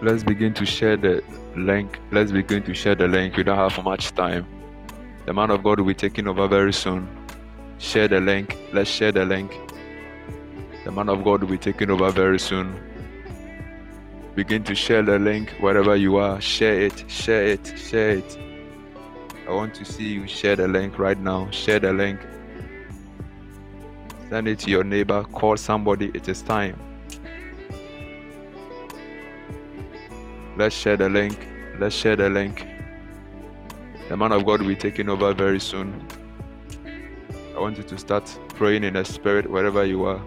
Let's begin to share the link. We don't have much time. The man of God will be taking over very soon. Share the link. Let's share the link. The man of God will be taking over very soon. Begin to share the link wherever you are. Share it. I want to see you share the link right now. Share the link. Send it to your neighbor. Call somebody. It is time. Let's share the link. The man of God will be taking over very soon. I want you to start praying in the Spirit wherever you are.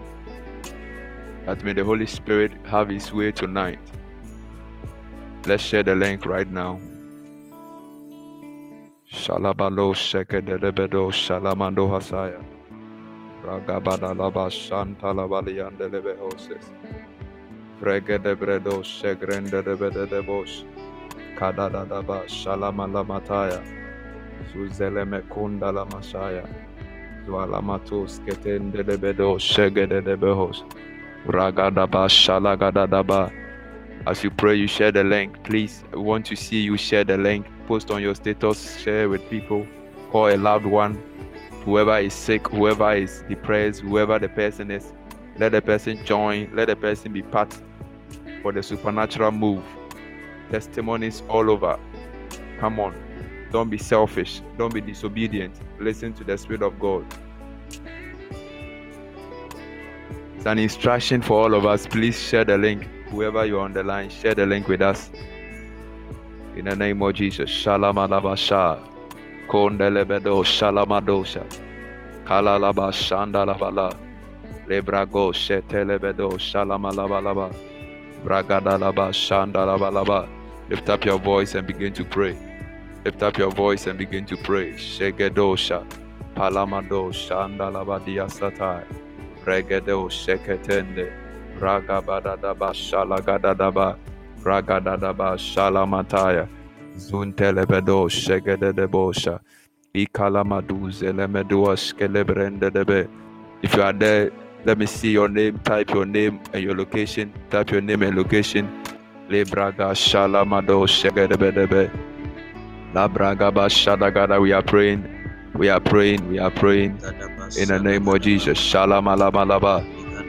That may the Holy Spirit have His way tonight. Let's share the link right now. Shalabalo shekedelebedo shalamando hasaya. Ragabadalaba shantalabaliandelebe hoses. Regedebredo shegrendebedebos. Kadadadaba shalamalamataya. Suzelemekundalamashaya. Zualamatus ketendebedo shegedebehos. Ragadaba shalagadadaba. As you pray, you share the link. Please, I want to see you share the link. Post on your status, share with people, call a loved one, whoever is sick, whoever is depressed, whoever the person is. Let the person join, let the person be part for the supernatural move. Testimonies all over. Come on, don't be selfish, don't be disobedient. Listen to the Spirit of God. It's an instruction for all of us. Please share the link. Whoever you're on the line, share the link with us. In the name of Jesus. Shalom alabasha. Kondelebedo shalamadosha. Kalalabashandalavala. Lebrago shetelebedo shalamalabalaba. Bragadalabashandalabalaba. Lift up your voice and begin to pray. Shegedosha. Palamado shandalabadiya satai. Regedo sheketende. Ragabadadaba shalagadadaba. Ragadadaba shalamataya. Zuntelebedo shegedebosha. Ikalamaduze lemeduas kelebrendebe. If you are there, let me see your name. Type your name and your location. Lebraga shalamado shegedebedebe. Labragaba shadagada. We are praying. In the name of Jesus. Shalamalabalaba.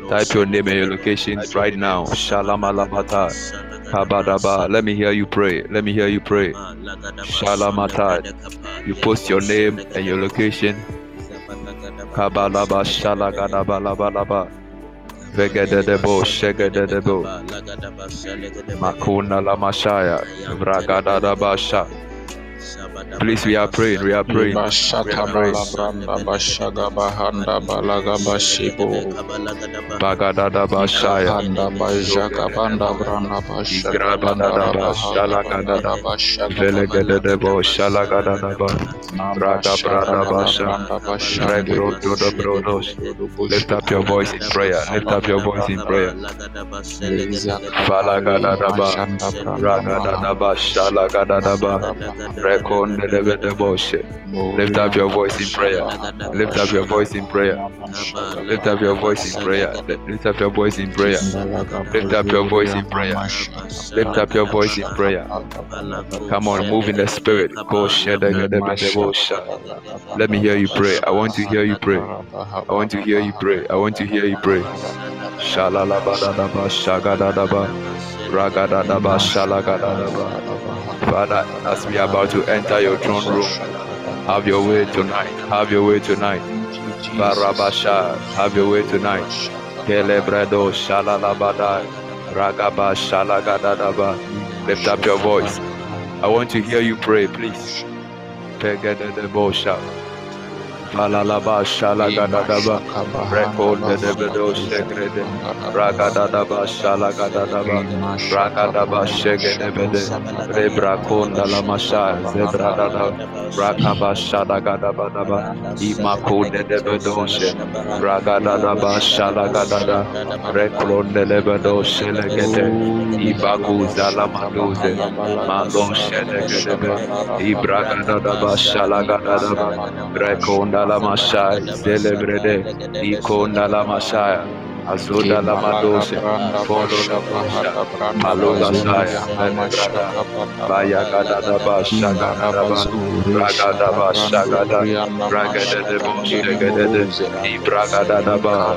Type your name and your location right now. Shalamalabata. Kabadaba. Let me hear you pray. Shalamata. You post your name and your location. Kabalaba Shalagaba Labalaba. Vegedebo Shegedebo. Makuna Lamashaya. Vragadabasha. Please, we are praying. Lift up your voice in prayer. Lift up your voice in prayer. Come on, move in the Spirit. Let me hear you pray. I want to hear you pray. Shalalabadadaba shagadadaba ragadadaba shalagadadaba. Father, as we are about to enter your throne room, have your way tonight. Barabasha, have your way tonight. Kelebredo shalalabada, ragaba shalagadadaba. Lift up your voice. I want to hear you pray, please. Pegedebosha. Palalaba shalagadadaba. Record the debedo shegrede. Ragadadaba shalagadadaba. Ragadaba shegedebede. Rebrakonda lamasha. Zebradada. Rakaba shalagadabadaba. Imako de debedoshe. Ragadadaba shalagadada. Record the debedo shelegede. Ibaku zalamaduze. Mandon shelegedebe. Ibragadadaba shalagadadaba. Rekonda. Lama Shai, celebrate, Ikonda Lama Shai, Azuda la Madosa, Fosha, Malogazaya, Bayagada Bashana, Ragada Bashagada, Ragada de Bosha, Ibragada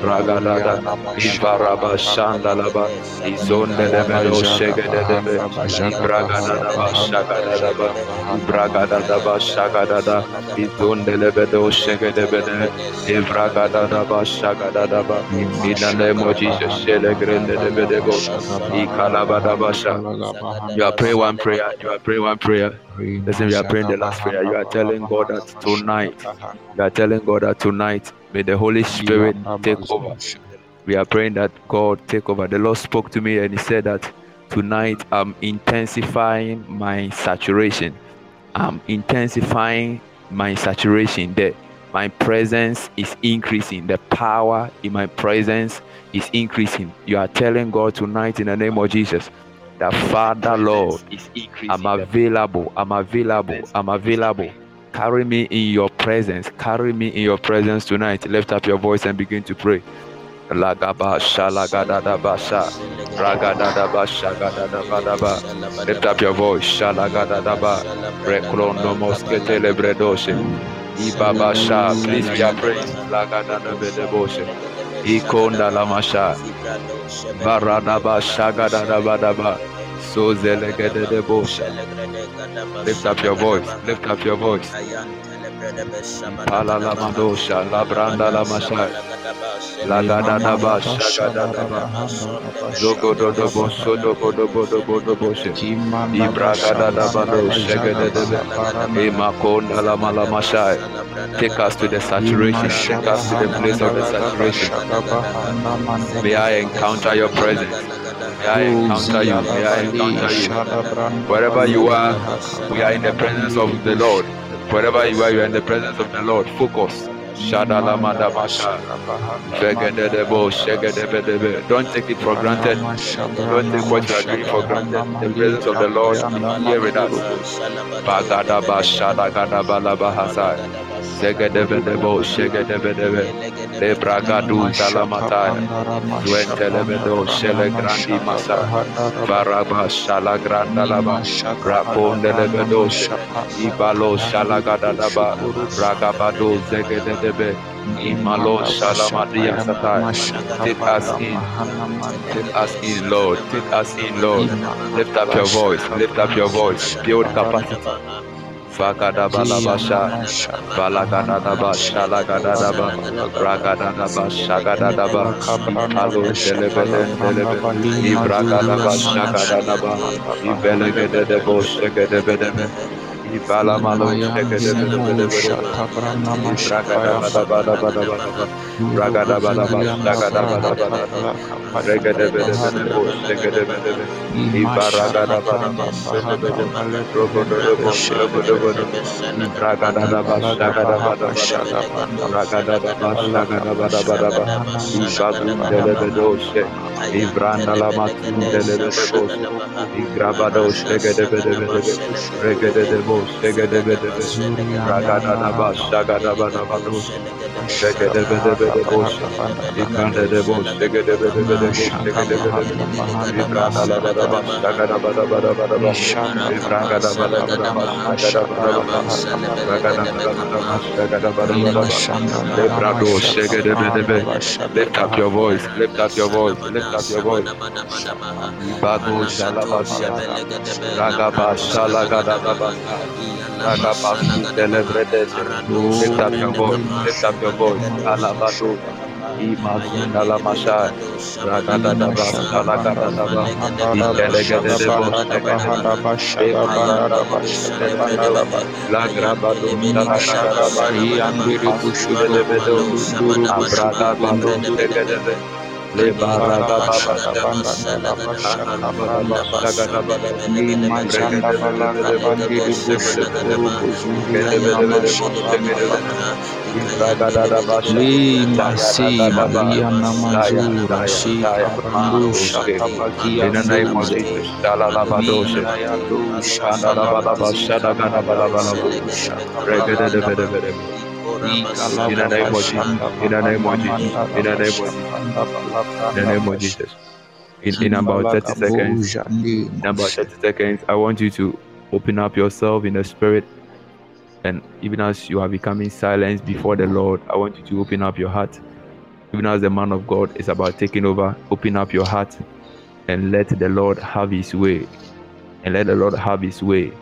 Ragada, Ibaraba Shandalaba, Izonda de Meloshagada, Ibragada Bashagada, Ibragada Bashagada, Izonda de Bedoshagada, Ibragada Bashagada. In the name of Jesus, you are praying one prayer. Listen, you are praying the last prayer. You are telling God that tonight, may the Holy Spirit take over. We are praying that God take over. The Lord spoke to me and He said that tonight I'm intensifying my saturation. There. My presence is increasing. The power in my presence is increasing. You are telling God tonight in the name of Jesus that Father Lord, I'm available. Carry me in your presence. Tonight. Lift up your voice and begin to pray. Lagabasha lagadadabasha ragadadabasha gadadabadaba. Lift up your voice. Shalagadadaba rekronomoskete lebredoshe. Ibabasha, please be praised. Lagadana bedeboshe. Ikonda lamasha. Baradaba shagadana badaba. So zelegede deboshe. Lift up your voice. Palalamandosha, Labranda Lamasha, Lagadadaba, Shagadadaba, Zogododobo, Sodobodobodobodobosh, Ibragadadabado, Shagadadaba, Imakonda Lamalamasha. Take us to the saturation, take us to the place of the saturation. May I encounter your presence. May I encounter you. Wherever you are, we are in the presence of the Lord. Wherever you are, you are in the presence of the Lord. Focus. Don't take it for granted. Don't take what you are doing for granted. The presence of the Lord is here with us. Zegedebedebo, Shegedebedebe, Lebragadu, Salamata, Duentelebedo, Shelegrandi Masa, Baraba, Shalagrandalaba, Rabondelebedo, Ibalo, Shalagadadaba, Ragabado, Zegedebe, Imalo, Shalamadia Satai. Take us in, Lord, Lift up your voice, build capacity. Vagadabalabasha, Valagadabasha, Lagadadaba, Ragadabasha, Gadadaba, Halo, Ibragadabasha, Gadadaba, Ibelegedebo, Shegedebedebe, Ibalamalo, Lift up your voice, lift up your voice. Imagina la masa, ragada da ba, ragada da ba, intelega de debo, In the name of Jesus. In about 30 seconds, I want you to open up yourself in the spirit. And even as you are becoming silent before the Lord, I want you to open up your heart. Even as the man of God is about taking over, open up your heart and let the Lord have his way. And let the Lord have his way.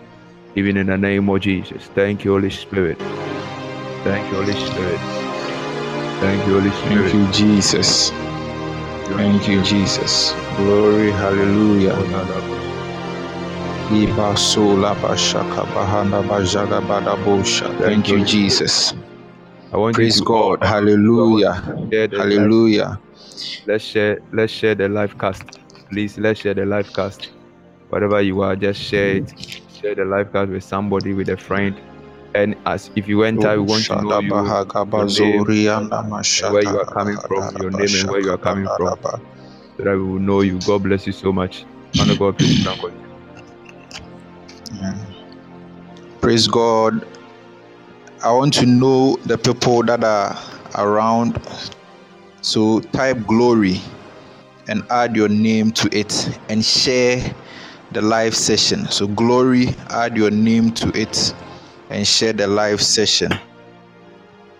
Even in the name of Jesus. Thank you, Holy Spirit. Thank you, Holy Spirit. Thank you, Holy Spirit. Thank you, Jesus. Thank you, Jesus. Glory, hallelujah. Thank you, Jesus. Praise God. Hallelujah. Hallelujah. Let's share the live cast. Please, let's share the live cast. Whatever you are, just share it. Share the live cast with somebody, with a friend. And as if you enter, we want to know you, where you are coming from, your name and where you are coming from, so that we will know you. God bless you so much. God, please, praise God. I want to know the people that are around. So type glory and add your name to it and share the live session. So glory, add your name to it. And share the live session.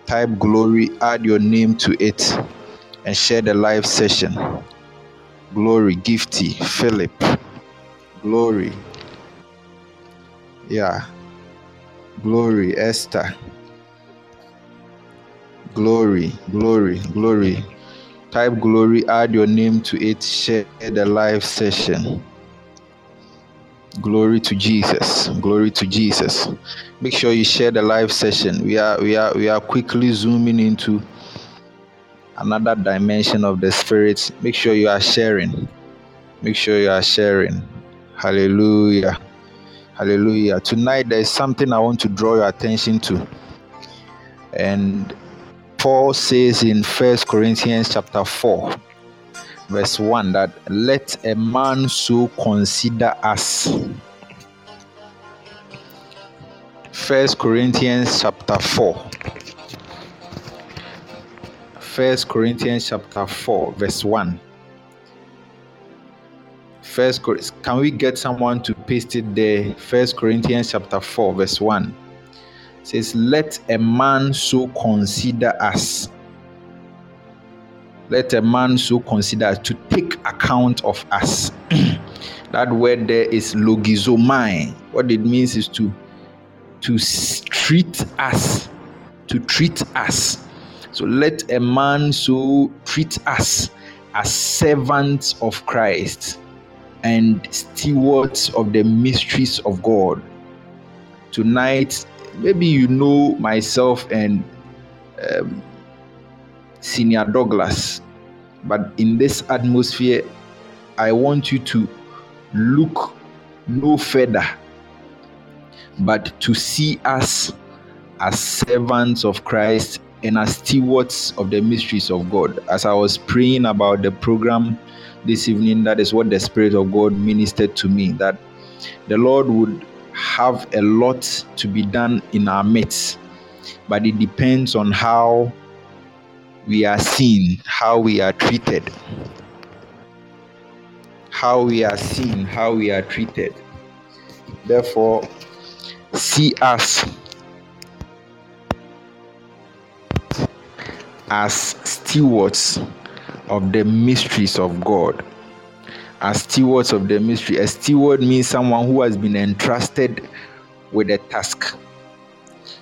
Type glory, add your name to it, and share the live session. Glory, Gifty, Philip, glory, yeah, glory, Esther, glory. Type glory, add your name to it, share the live session. Glory to Jesus. Glory to Jesus. Make sure you share the live session. We are quickly zooming into another dimension of the spirit. Make sure you are sharing. Make sure you are sharing. Hallelujah. Hallelujah. Tonight there is something I want to draw your attention to. And Paul says in 1 Corinthians chapter 4. Verse 1 that let a man so consider us. 1 Corinthians chapter 4 verse 1. First, can we get someone to paste it there? 1 Corinthians chapter 4 verse 1. It says let a man so consider us. Let a man so consider to take account of us. That word there is logizomai. What it means is to treat us. So let a man so treat us as servants of Christ and stewards of the mysteries of God. Tonight, maybe you know myself and Senior Douglas, but in this atmosphere I want you to look no further but to see us as servants of Christ and as stewards of the mysteries of God. As I was praying about the program this evening, that is what the Spirit of God ministered to me, that the Lord would have a lot to be done in our midst, but it depends on how we are seen, how we are treated. Therefore, see us as stewards of the mysteries of God. As stewards of the mystery. A steward means someone who has been entrusted with a task.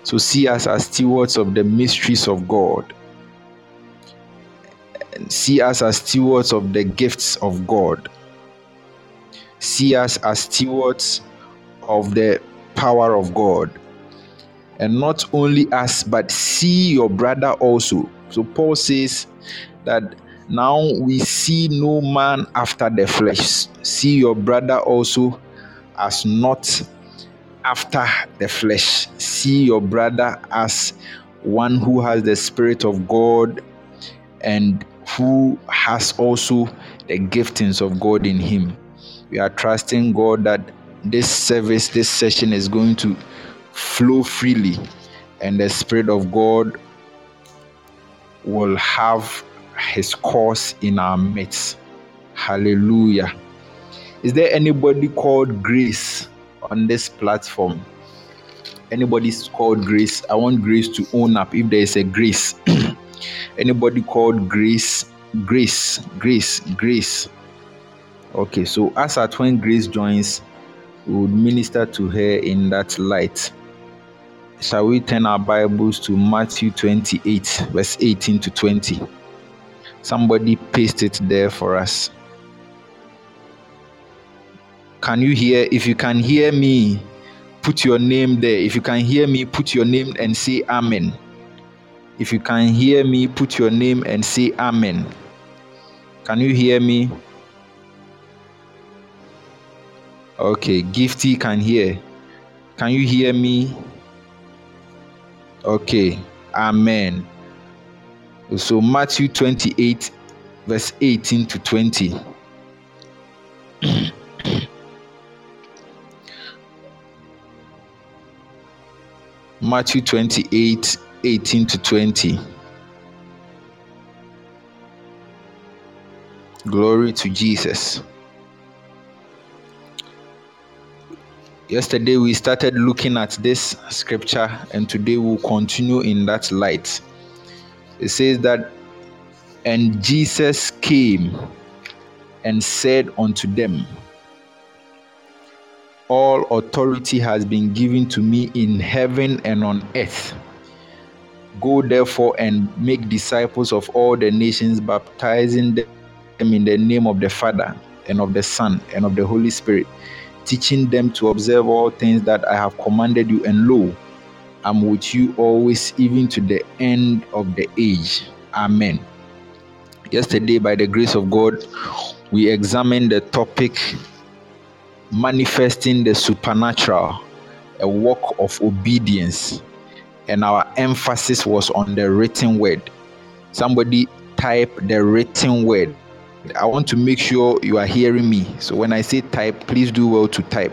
So see us as stewards of the mysteries of God. See us as stewards of the gifts of God. See us as stewards of the power of God. And not only us, but see your brother also. So Paul says that now we see no man after the flesh. See your brother also as not after the flesh. See your brother as one who has the Spirit of God and who has also the giftings of God in him. We are trusting God that this service, this session is going to flow freely, and the Spirit of God will have his cause in our midst. Hallelujah. Is there anybody called Grace on this platform? Anybody's called Grace? I want Grace to own up if there is a Grace. Anybody called Grace? Grace. Okay, so as at when Grace joins, we would minister to her in that light. Shall we turn our Bibles to Matthew 28, verse 18 to 20? Somebody paste it there for us. Can you hear? If you can hear me, put your name there. If you can hear me, put your name and say Amen. If you can hear me, put your name and say Amen. Can you hear me? Okay, Gifty can hear. Can you hear me? Okay, Amen. So Matthew 28, verse 18 to 20. Matthew 28, 18 to 20. Glory to Jesus. Yesterday we started looking at this scripture, and today we'll continue in that light. It says that, and Jesus came and said unto them, all authority has been given to me in heaven and on earth. Go therefore and make disciples of all the nations, baptizing them in the name of the Father and of the Son and of the Holy Spirit, teaching them to observe all things that I have commanded you, and lo, I'm with you always, even to the end of the age. Amen. Yesterday, by the grace of God, we examined the topic, manifesting the supernatural, a walk of obedience, and our emphasis was on the written word. Somebody type the written word. I want to make sure you are hearing me. So when I say type, please do well to type.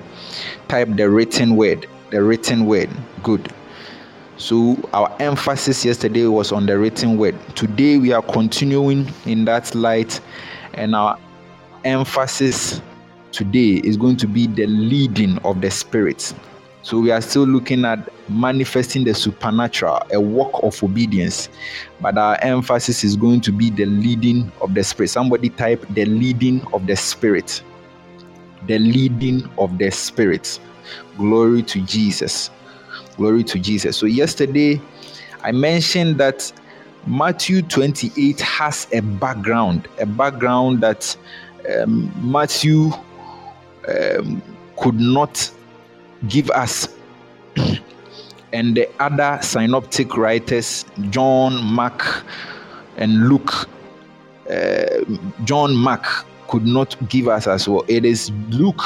Type the written word. The written word. Good. So our emphasis yesterday was on the written word. Today we are continuing in that light, and our emphasis today is going to be the leading of the Spirit. So we are still looking at manifesting the supernatural, a walk of obedience. But our emphasis is going to be the leading of the Spirit. Somebody type the leading of the Spirit. The leading of the Spirit. Glory to Jesus. Glory to Jesus. So yesterday, I mentioned that Matthew 28 has a background that Matthew could not give us, and the other synoptic writers, John, Mark, and Luke, could not give us as well. It is Luke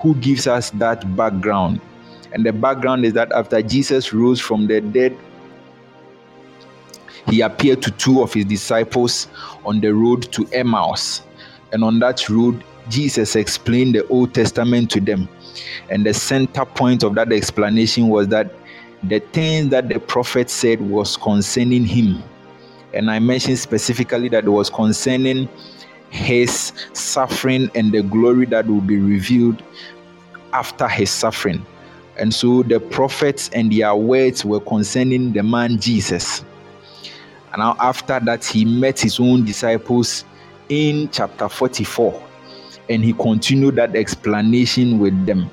who gives us that background, and the background is that after Jesus rose from the dead, he appeared to two of his disciples on the road to Emmaus, and on that road Jesus explained the Old Testament to them. And the center point of that explanation was that the things that the prophet said was concerning him. And I mentioned specifically that it was concerning his suffering and the glory that will be revealed after his suffering. And so the prophets and their words were concerning the man Jesus. And now after that, he met his own disciples in chapter 44. And he continued that explanation with them.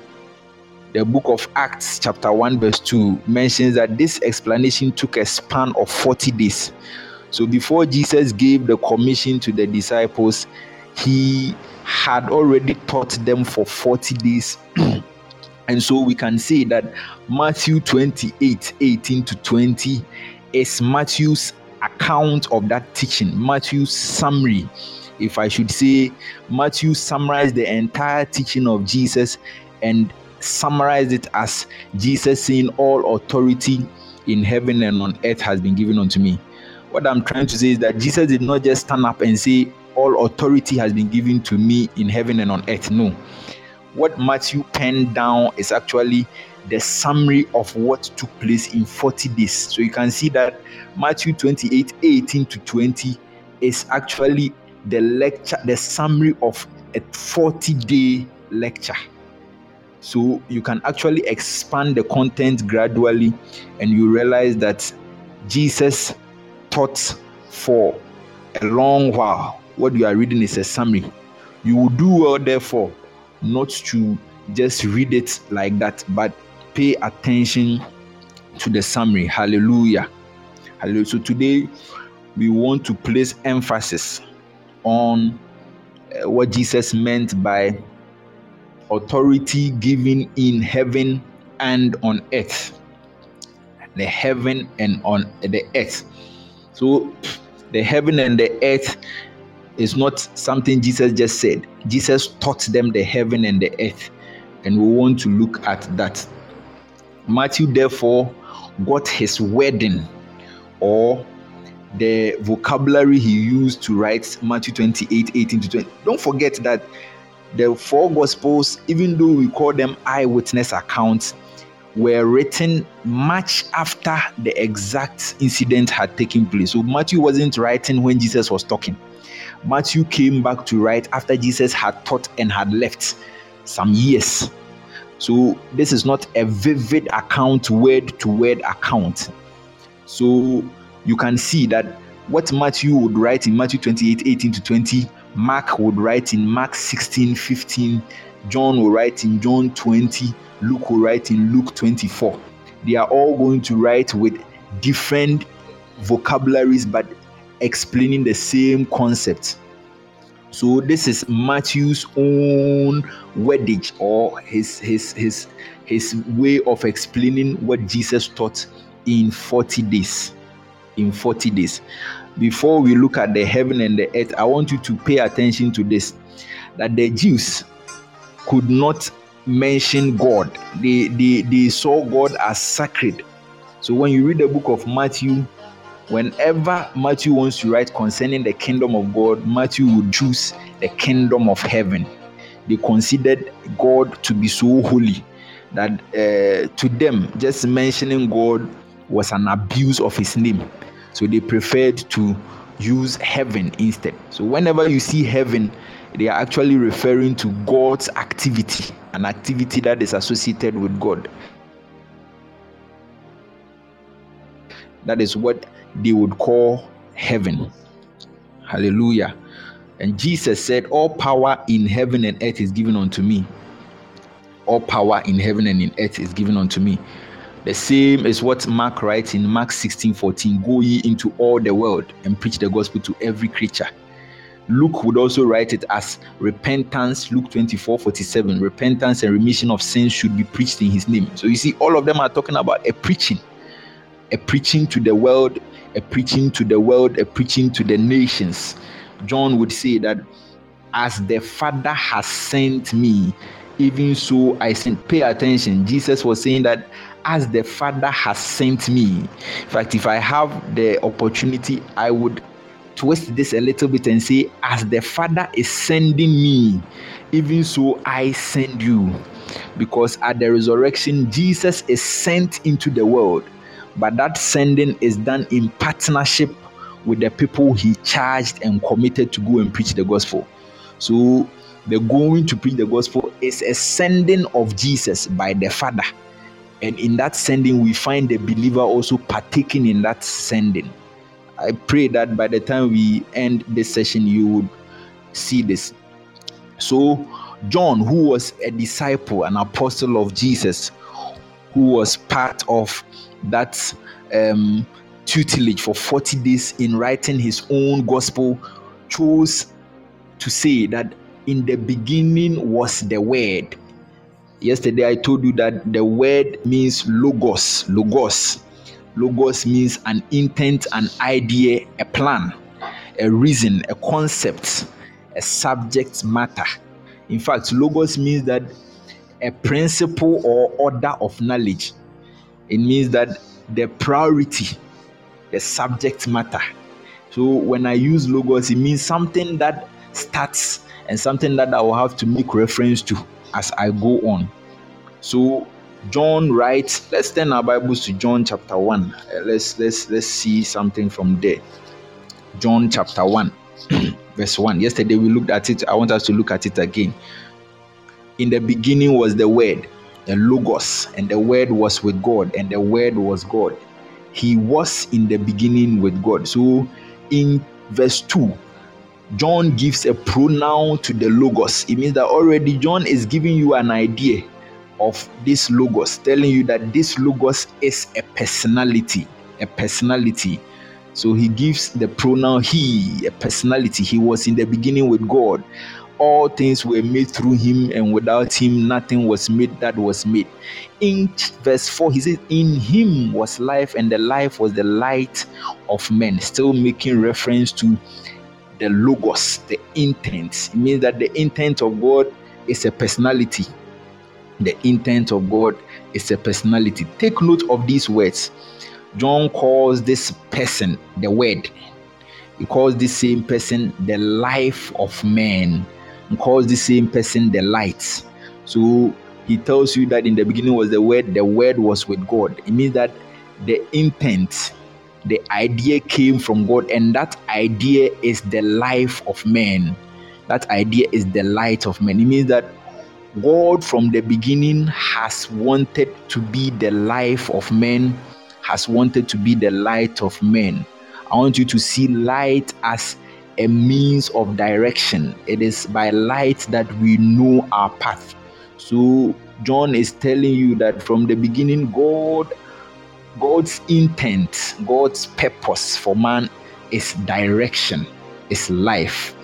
The book of Acts chapter 1 verse 2 mentions that this explanation took a span of 40 days. So before Jesus gave the commission to the disciples, he had already taught them for 40 days. And so we can say that Matthew 28, 18 to 20 is Matthew's account of that teaching, Matthew's summary. If I should say, Matthew summarized the entire teaching of Jesus and summarized it as Jesus saying, all authority in heaven and on earth has been given unto me. What I'm trying to say is that Jesus did not just stand up and say, all authority has been given to me in heaven and on earth. No. what Matthew penned down is actually the summary of what took place in 40 days. So you can see that Matthew 28, 18 to 20 is actually the lecture, the summary of a 40-day lecture. So you can actually expand the content gradually, and you realize that Jesus taught for a long while. What you are reading is a summary. You will do well, therefore, not to just read it like that, but pay attention to the summary. Hallelujah. Hallelujah. So today, we want to place emphasis on what Jesus meant by authority given in heaven and on earth. The heaven and on the earth. So the heaven and the earth is not something Jesus just said. Jesus taught them the heaven and the earth, and we want to look at that. Matthew therefore got his wording, or the vocabulary he used to write Matthew 28, 18 to 20. Don't forget that the four Gospels, even though we call them eyewitness accounts, were written much after the exact incident had taken place. So Matthew wasn't writing when Jesus was talking. Matthew came back to write after Jesus had taught and had left some years. So this is not a vivid account, word-to-word account. So you can see that what Matthew would write in Matthew 28, 18 to 20, Mark would write in Mark 16, 15, John will write in John 20, Luke will write in Luke 24. They are all going to write with different vocabularies, but explaining the same concept. So this is Matthew's own wordage, or his way of explaining what Jesus taught in 40 days. In 40 days. Before we look at the heaven and the earth, I want you to pay attention to this, that the Jews could not mention God. They saw God as sacred. So when you read the book of Matthew, whenever Matthew wants to write concerning the kingdom of God, Matthew would choose the kingdom of heaven. They considered God to be so holy that to them, just mentioning God was an abuse of his name. So they preferred to use heaven instead. So whenever you see heaven, they are actually referring to God's activity, an activity that is associated with God. That is what they would call heaven. Hallelujah. And Jesus said, all power in heaven and earth is given unto me. All power in heaven and in earth is given unto me. The same is what Mark writes in Mark 16, 14. Go ye into all the world and preach the gospel to every creature. Luke would also write it as repentance, Luke 24, 47. Repentance and remission of sins should be preached in his name. So you see, all of them are talking about a preaching to the world, a preaching to the nations. John would say that as the Father has sent me, even so I send. Pay attention. Jesus was saying that as the Father has sent me. In fact, if I have the opportunity, I would twist this a little bit and say, as the Father is sending me, even so I send you. Because at the resurrection, Jesus is sent into the world. But that sending is done in partnership with the people he charged and committed to go and preach the gospel. So the going to preach the gospel is a sending of Jesus by the Father. And in that sending, we find the believer also partaking in that sending. I pray that by the time we end this session, you would see this. So John, who was a disciple, an apostle of Jesus, who was part of that tutelage for 40 days in writing his own gospel, chose to say that in the beginning was the Word. Yesterday I told you that the Word means logos. Logos means an intent, an idea, a plan, a reason, a concept, a subject matter. In fact, logos means that a principle or order of knowledge. It means that the priority, the subject matter. So when I use logos, it means something that starts and something that I will have to make reference to. as I go on. So John writes, let's turn our Bibles to John chapter 1. Let's see something from there. John chapter 1 verse 1. Yesterday we looked at it. I want us to look at it again. In the beginning was the Word, the Logos, and the Word was with God, and the Word was God. He was in the beginning with God. So in verse 2, John gives a pronoun to the Logos. It means that already John is giving you an idea of this Logos, telling you that this Logos is a personality, a personality. So he gives the pronoun he, a personality. He was in the beginning with God. All things were made through him, and without him nothing was made that was made. In verse 4, he says, in him was life, and the life was the light of men. Still making reference to the Logos, the intent. It means that the intent of God is a personality. The intent of God is a personality. Take note of these words. John calls this person the Word. He calls this same person the life of man. He calls the same person the light. So he tells you that in the beginning was the Word was with God. It means that the intent, the idea came from God, and that idea is the life of man. That idea is the light of man. It means that God from the beginning has wanted to be the life of man, has wanted to be the light of man. I want you to see light as a means of direction. It is by light that we know our path. So John is telling you that from the beginning, God's intent, God's purpose for man is direction, is life.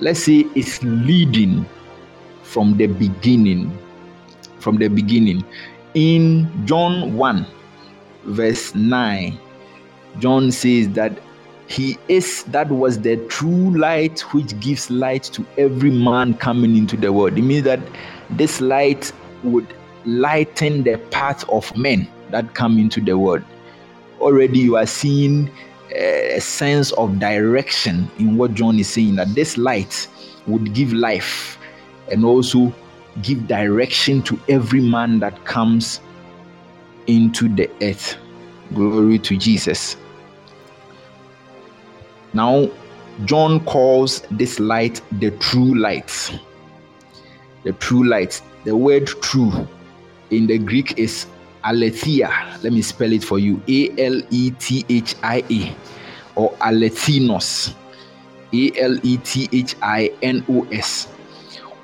Let's say it's leading from the beginning. From the beginning. In John 1, verse 9, John says that he is, that was the true light which gives light to every man coming into the world. It means that this light would lighten the path of men that come into the world. Already you are seeing a sense of direction in what John is saying, that this light would give life and also give direction to every man that comes into the earth. Glory to Jesus. Now, John calls this light the true light. The true light. The word true in the Greek is aletheia. Let me spell it for you. A-L-E-T-H-I-A or alethinos. A-L-E-T-H-I-N-O-S.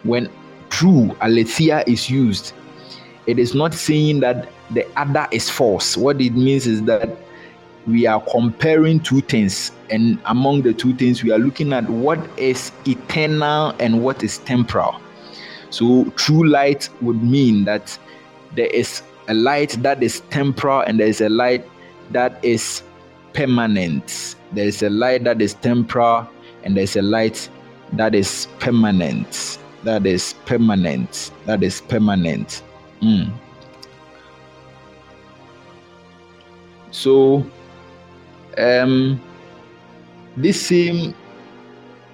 When true, aletheia is used, it is not saying that the other is false. What it means is that we are comparing two things, and among the two things we are looking at what is eternal and what is temporal. So true light would mean that there is a light that is temporal and there is a light that is permanent. There is a light that is temporal and there is a light that is permanent. That is permanent. That is permanent. So this same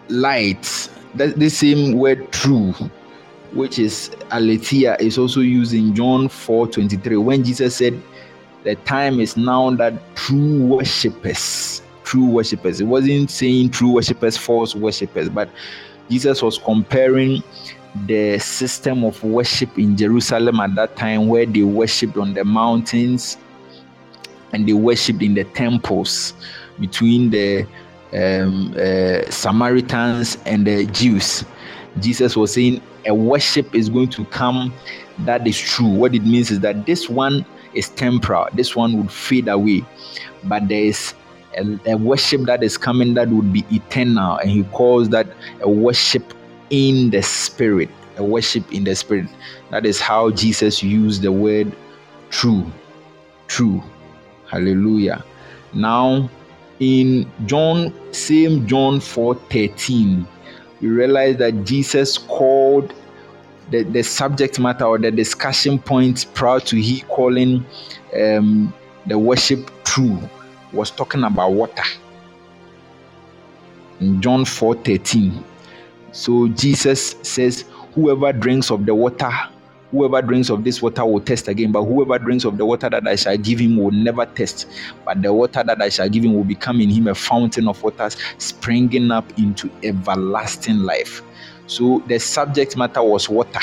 light, this same word true, which is aletheia, is also used in John 4:23, when Jesus said, the time is now that true worshippers. It wasn't saying true worshippers, false worshippers, but Jesus was comparing the system of worship in Jerusalem at that time, where they worshipped on the mountains and they worshipped in the temples between the Samaritans and the Jews. Jesus was saying a worship is going to come that is true. What it means is that this one is temporal. This one would fade away. But there is a worship that is coming that would be eternal. And he calls that a worship in the spirit. A worship in the spirit. That is how Jesus used the word true. True. Hallelujah. Now, in John, same John 4:13, we realize that Jesus called the subject matter or the discussion point prior to he calling the worship true, was talking about water. In John 4:13, so Jesus says, whoever drinks of the water Whoever drinks of this water will thirst again, but whoever drinks of the water that I shall give him will never thirst. But the water that I shall give him will become in him a fountain of waters, springing up into everlasting life. So the subject matter was water.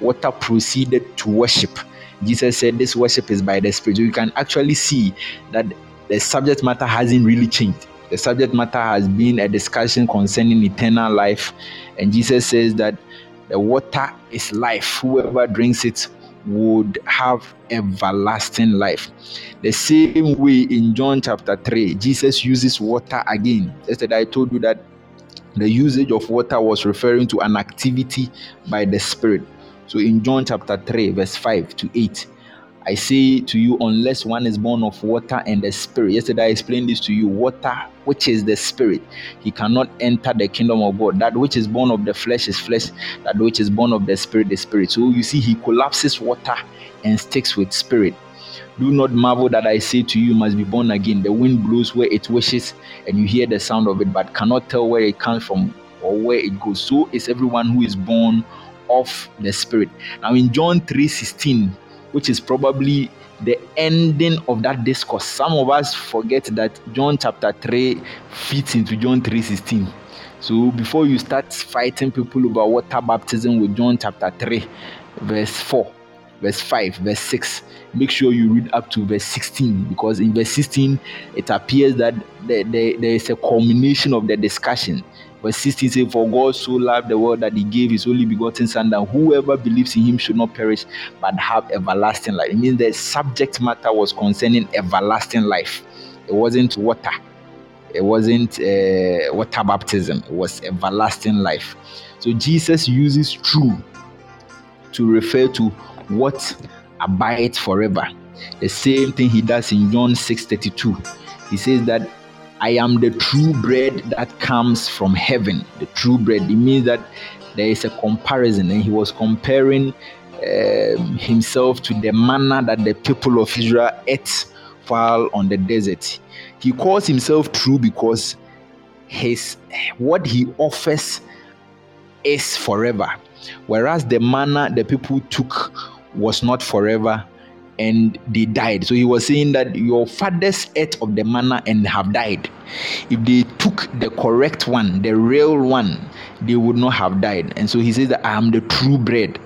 Water proceeded to worship. Jesus said this worship is by the Spirit. So you can actually see that the subject matter hasn't really changed. The subject matter has been a discussion concerning eternal life. And Jesus says that the water is life. Whoever drinks it would have everlasting life. The same way in John chapter 3, Jesus uses water again. Yesterday I told you that the usage of water was referring to an activity by the Spirit. So in John chapter 3, verse 5 to 8, I say to you, unless one is born of water and the Spirit. Yesterday I explained this to you. Water, which is the Spirit, he cannot enter the kingdom of God. That which is born of the flesh is flesh. That which is born of the Spirit is spirit. So you see, he collapses water and sticks with Spirit. Do not marvel that I say to you, you must be born again. The wind blows where it wishes, and you hear the sound of it, but cannot tell where it comes from or where it goes. So is everyone who is born of the Spirit. Now in John 3:16, which is probably the ending of that discourse, some of us forget that John chapter 3 fits into John 3:16. So before you start fighting people over water baptism with John chapter 3, verse 4, verse 5, verse 6, make sure you read up to verse 16, because in verse 16 it appears that there is a culmination of the discussion. Verse 16 says, for God so loved the world that he gave his only begotten Son, that whoever believes in him should not perish but have everlasting life. It means the subject matter was concerning everlasting life. It wasn't water. It wasn't water baptism. It was everlasting life. So Jesus uses true to refer to what abides forever. The same thing he does in John 6:32. He says that I am the true bread that comes from heaven. The true bread. It means that there is a comparison, and he was comparing himself to the manna that the people of Israel ate while on the desert. He calls himself true because what he offers is forever, whereas the manna the people took was not forever, and they died. So he was saying that your fathers ate of the manna and have died. If they took the correct one, the real one, they would not have died. And so he says that I am the true bread.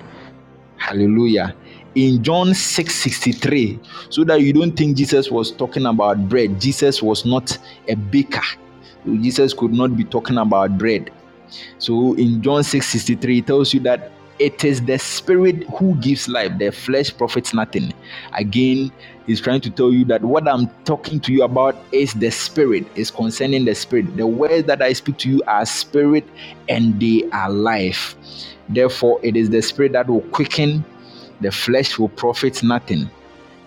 Hallelujah. In John 6:63, so that you don't think Jesus was talking about bread. Jesus was not a baker. Jesus could not be talking about bread. So in John 6:63, it tells you that it is the Spirit who gives life. The flesh profits nothing. Again, he's trying to tell you that what I'm talking to you about is the Spirit. It's concerning the Spirit. The words that I speak to you are Spirit and they are life. Therefore, it is the Spirit that will quicken. The flesh will profit nothing.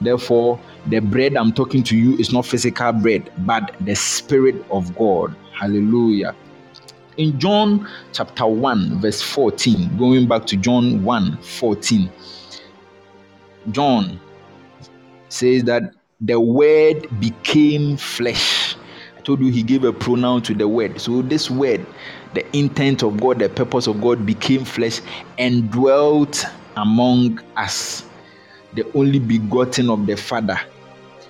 Therefore, the bread I'm talking to you is not physical bread, but the Spirit of God. Hallelujah. In John chapter 1, verse 14, going back to John 1:14, John says that the Word became flesh. I told you he gave a pronoun to the Word. So this Word, the intent of God, the purpose of God, became flesh and dwelt among us, the only begotten of the Father.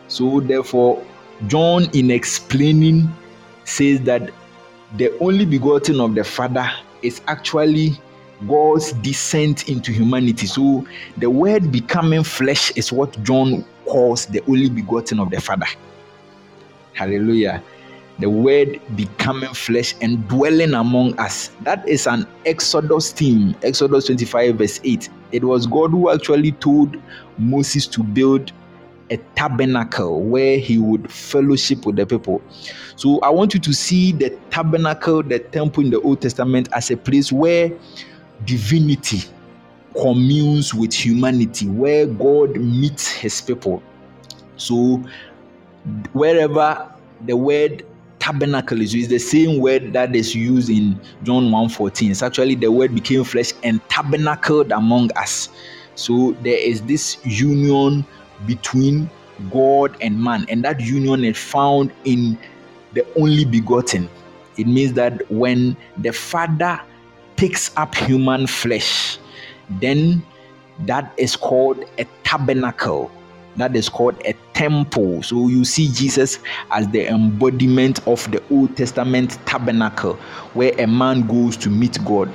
So therefore, John, in explaining, says that the only begotten of the Father is actually God's descent into humanity. So the Word becoming flesh is what John calls the only begotten of the Father. Hallelujah. The Word becoming flesh and dwelling among us. That is an Exodus theme. Exodus 25 verse 8. It was God who actually told Moses to build a tabernacle where he would fellowship with the people. So I want you to see the tabernacle, the temple in the Old Testament, as a place where divinity communes with humanity, where God meets his people. So wherever the word tabernacle is used, the same word that is used in John 1:14. It's actually the Word became flesh and tabernacled among us. So there is this union between God and man, and that union is found in the only begotten. It means that when the Father picks up human flesh, then That is called a tabernacle. That is called a temple. So you see Jesus as the embodiment of the Old Testament tabernacle, where a man goes to meet God.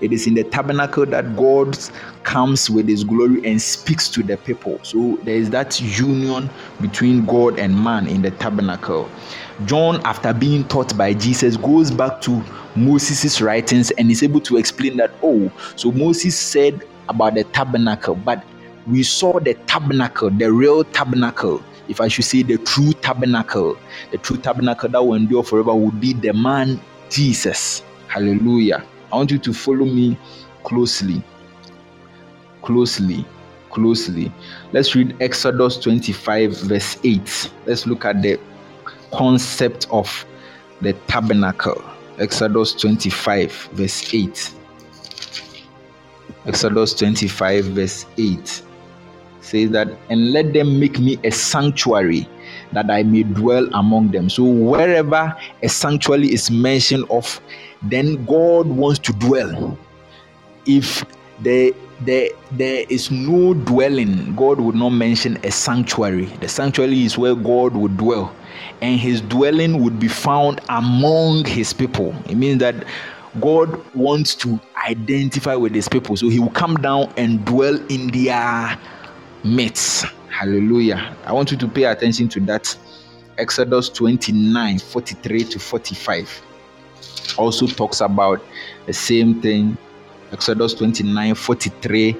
It is in the tabernacle that God comes with his glory and speaks to the people. So there is that union between God and man in the tabernacle. John, after being taught by Jesus, goes back to Moses' writings and is able to explain that, so Moses said about the tabernacle, but we saw the tabernacle, the real tabernacle, if I should say the true tabernacle that will endure forever will be the man Jesus. Hallelujah. I want you to follow me closely. Let's read Exodus 25 verse 8. Let's look at the concept of the tabernacle. Exodus 25 verse 8. Exodus 25 verse 8 says that, and let them make me a sanctuary that I may dwell among them. So wherever a sanctuary is mentioned of, then God wants to dwell. If there is no dwelling, God would not mention a sanctuary. The sanctuary is where God would dwell, and his dwelling would be found among his people. It means that God wants to identify with his people, so he will come down and dwell in their midst. Hallelujah. I want you to pay attention to that. Exodus 29, 43 to 45 also talks about the same thing. Exodus 29, 43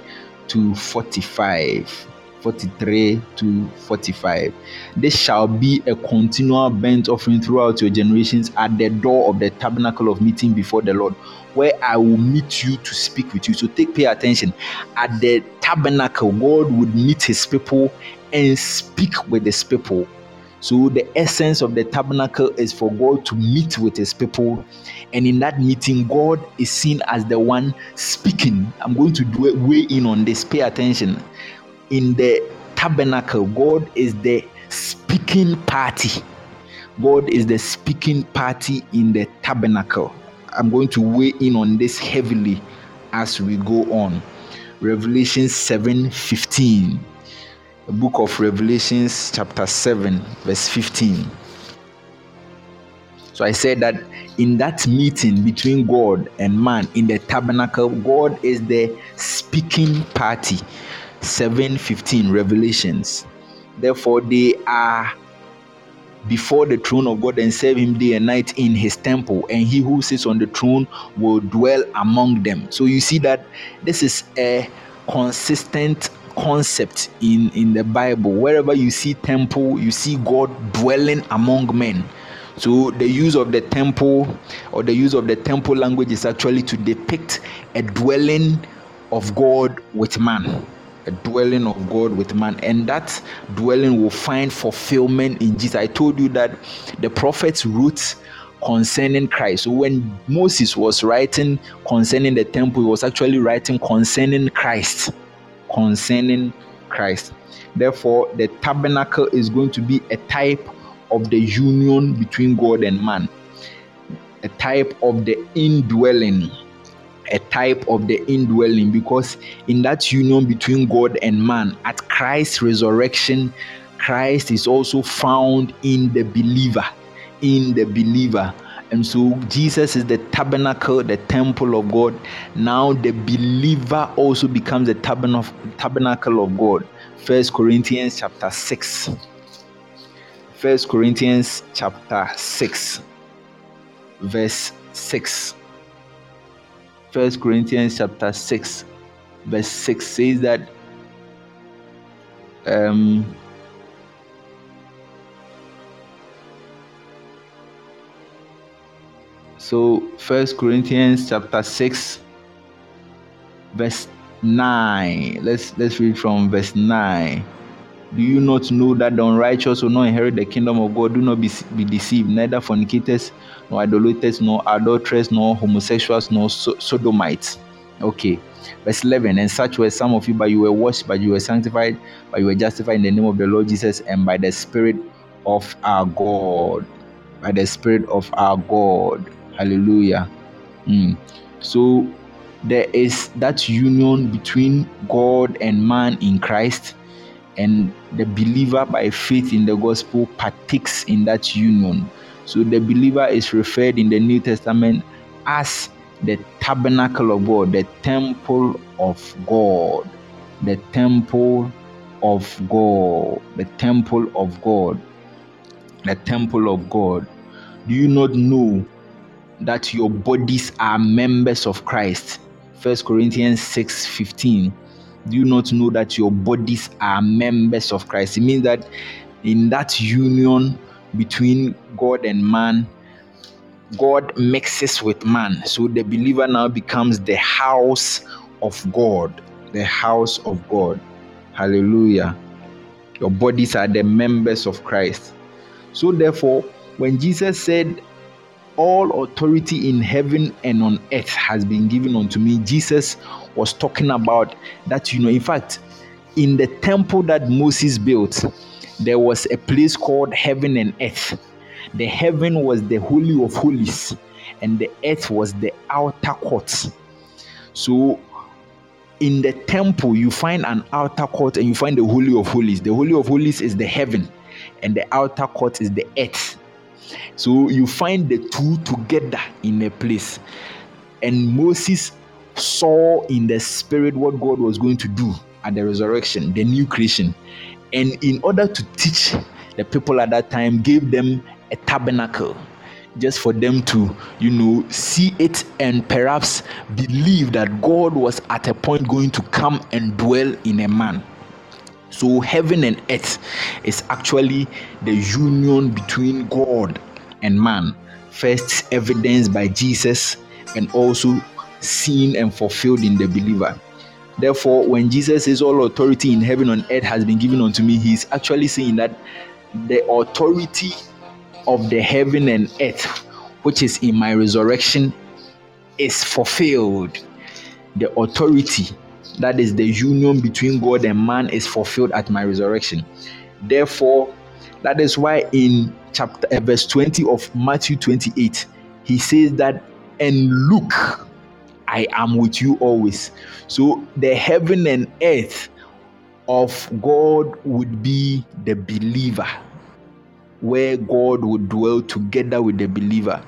to 45. 43 to 45. This shall be a continual burnt offering throughout your generations at the door of the tabernacle of meeting before the Lord, where I will meet you to speak with you. So pay attention. At the tabernacle, God would meet his people and speak with his people. So the essence of the tabernacle is for God to meet with his people. And in that meeting, God is seen as the one speaking. I'm going to weigh in on this. Pay attention. In the tabernacle, God is the speaking party. God is the speaking party in the tabernacle. I'm going to weigh in on this heavily as we go on. Revelation 7:15. The book of Revelations chapter 7 verse 15. So I said that in that meeting between God and man in the tabernacle, God is the speaking party. 7:15 Revelations. Therefore they are before the throne of God and serve him day and night in his temple, and he who sits on the throne will dwell among them. So you see that this is a consistent concept in the Bible. Wherever you see temple, you see God dwelling among men. So the use of the temple, or the use of the temple language, is actually to depict a dwelling of God with man. A dwelling of God with man, and that dwelling will find fulfillment in Jesus. I told you that the prophets wrote concerning Christ. So when Moses was writing concerning the temple, he was actually writing concerning Christ. Concerning Christ. Therefore, the tabernacle is going to be a type of the union between God and man, a type of the indwelling. A type of the indwelling, because in that union between God and man, at Christ's resurrection, Christ is also found in the believer, And so Jesus is the tabernacle, the temple of God. Now the believer also becomes the tabernacle of God. 1 Corinthians chapter 6. 1 Corinthians chapter 6, verse 6. 1 Corinthians chapter 6 verse 6 says that so 1 Corinthians chapter 6 verse 9, let's read from verse 9. Do you not know that the unrighteous will not inherit the kingdom of God? Do not be deceived. Neither fornicators, nor idolaters, nor adulterers, nor homosexuals, nor sodomites. Okay. Verse 11. And such were some of you, but you were washed, but you were sanctified, but you were justified in the name of the Lord Jesus and by the Spirit of our God. By the Spirit of our God. Hallelujah. So there is that union between God and man in Christ, and the believer by faith in the gospel partakes in that union. So the believer is referred in the New Testament as the tabernacle of God, the temple of God, the temple of God, the temple of God, the temple of God. Do you not know that your bodies are members of Christ? 1 Corinthians 6:15. Do you not know that your bodies are members of Christ? It means that in that union between God and man, God mixes with man. So the believer now becomes the house of God. The house of God. Hallelujah. Your bodies are the members of Christ. So therefore, when Jesus said, "All authority in heaven and on earth has been given unto me," Jesus was talking about that, you know. In fact, in the temple that Moses built, there was a place called heaven and earth. The heaven was the holy of holies, and the earth was the outer court. So in the temple, you find an outer court and you find the holy of holies. The holy of holies is the heaven, and the outer court is the earth. So you find the two together in a place. And Moses saw in the spirit what God was going to do at the resurrection, the new creation. And in order to teach the people at that time, gave them a tabernacle, just for them to, you know, see it and perhaps believe that God was at a point going to come and dwell in a man. So heaven and earth is actually the union between God and man, first evidenced by Jesus and also seen and fulfilled in the believer. Therefore, when Jesus says all authority in heaven and earth has been given unto me, he is actually saying that the authority of the heaven and earth, which is in my resurrection, is fulfilled. The authority, that is the union between God and man, is fulfilled at my resurrection. Therefore, that is why in chapter verse 20 of Matthew 28, he says that, "And look, I am with you always." So the heaven and earth of God would be the believer, where God would dwell together with the believer.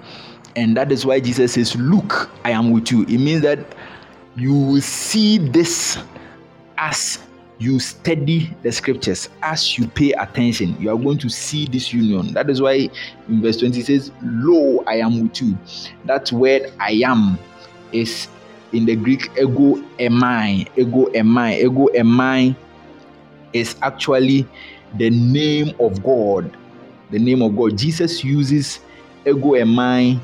And that is why Jesus says, "Look, I am with you." It means that you will see this as you study the scriptures, as you pay attention. You are going to see this union. That is why in verse 20 it says, "Lo, I am with you." That word "I am" is in the Greek ego emai. Ego emai. Ego emai is actually the name of God. The name of God. Jesus uses ego emai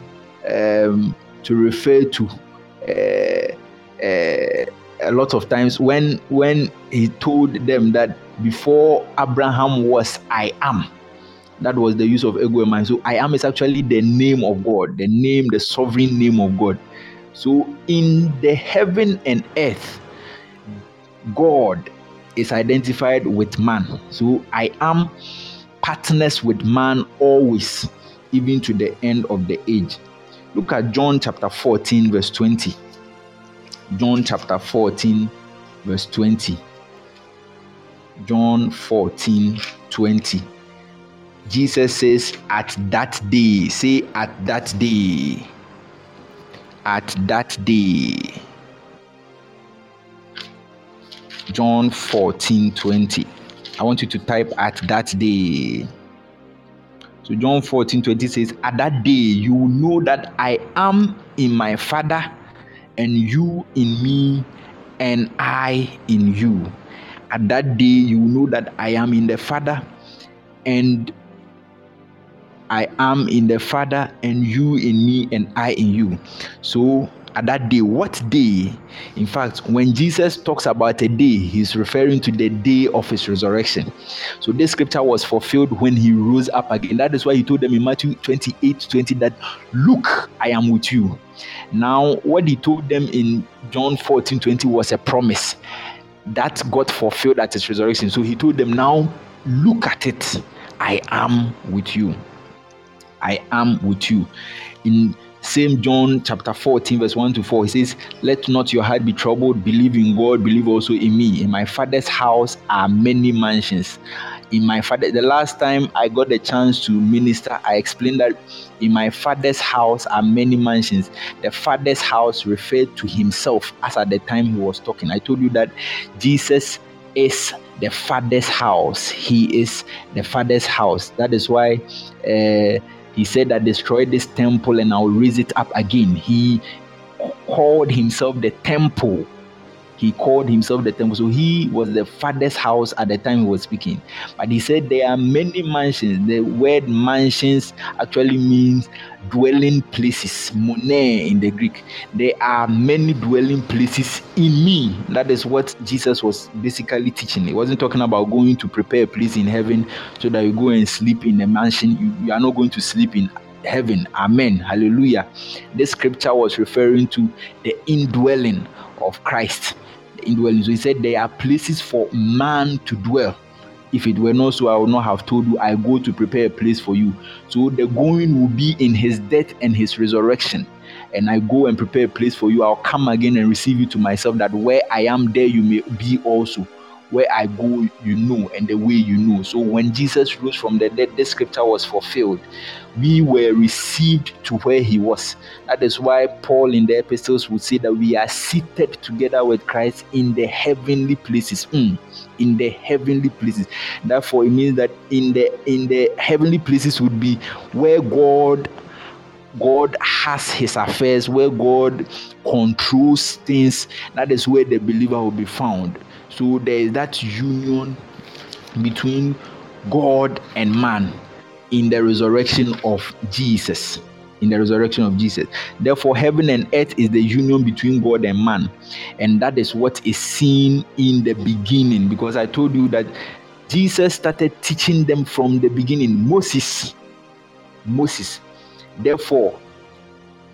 to refer to a lot of times when he told them that before Abraham was, I am. That was the use of ego emai. So I am is actually the name of God, the name, the sovereign name of God. So in the heaven and earth, God is identified with man. So I am partners with man always, even to the end of the age. Look at John chapter 14 verse 20. John chapter 14 verse 20. John 14:20. Jesus says, "At that day," say, "At that day." At that day. John 14:20. I want you to type "at that day." So John 14:20 says, "At that day you will know that I am in my Father, and you in me, and I in you. At that day you will know that I am in the Father, and I am in the Father, and you in me, and I in you." So at that day, what day? In fact, when Jesus talks about a day, he's referring to the day of his resurrection. So this scripture was fulfilled when he rose up again. That is why he told them in Matthew 28:20 that, "Look, I am with you." Now, what he told them in John 14:20 was a promise that got fulfilled at his resurrection. So he told them, "Now look at it. I am with you. I am with you." In Same John chapter 14 verse 1-4, he says, let not your heart be troubled, believe in God, believe also in me. In my Father's house are many mansions. In my Father, the last time I got the chance to minister, I explained that in my Father's house are many mansions. The Father's house referred to himself, as at the time he was talking. I told you that Jesus is the Father's house. He is the Father's house. That is why he said that destroy this temple and I'll raise it up again. He called himself the temple. He called himself the temple. So he was the Father's house at the time he was speaking. But he said there are many mansions. The word mansions actually means dwelling places. Moné in the Greek. There are many dwelling places in me. That is what Jesus was basically teaching. He wasn't talking about going to prepare a place in heaven so that you go and sleep in a mansion. You are not going to sleep in heaven. Amen. Hallelujah. This scripture was referring to the indwelling of Christ. Indwelling. So he said there are places for man to dwell. If it were not so, I would not have told you I go to prepare a place for you. So the going will be in his death and his resurrection. And I go and prepare a place for you. I'll come again and receive you to myself, that where I am, there you may be also. Where I go, you know, and the way you know. So when Jesus rose from the dead, this scripture was fulfilled. We were received to where he was. That is why Paul in the epistles would say that we are seated together with Christ in the heavenly places. In the heavenly places. Therefore, it means that in the heavenly places would be where God has his affairs, where God controls things. That is where the believer will be found. So there is that union between God and man in the resurrection of Jesus. In the resurrection of Jesus. Therefore, heaven and earth is the union between God and man. And that is what is seen in the beginning. Because I told you that Jesus started teaching them from the beginning. Moses. Therefore,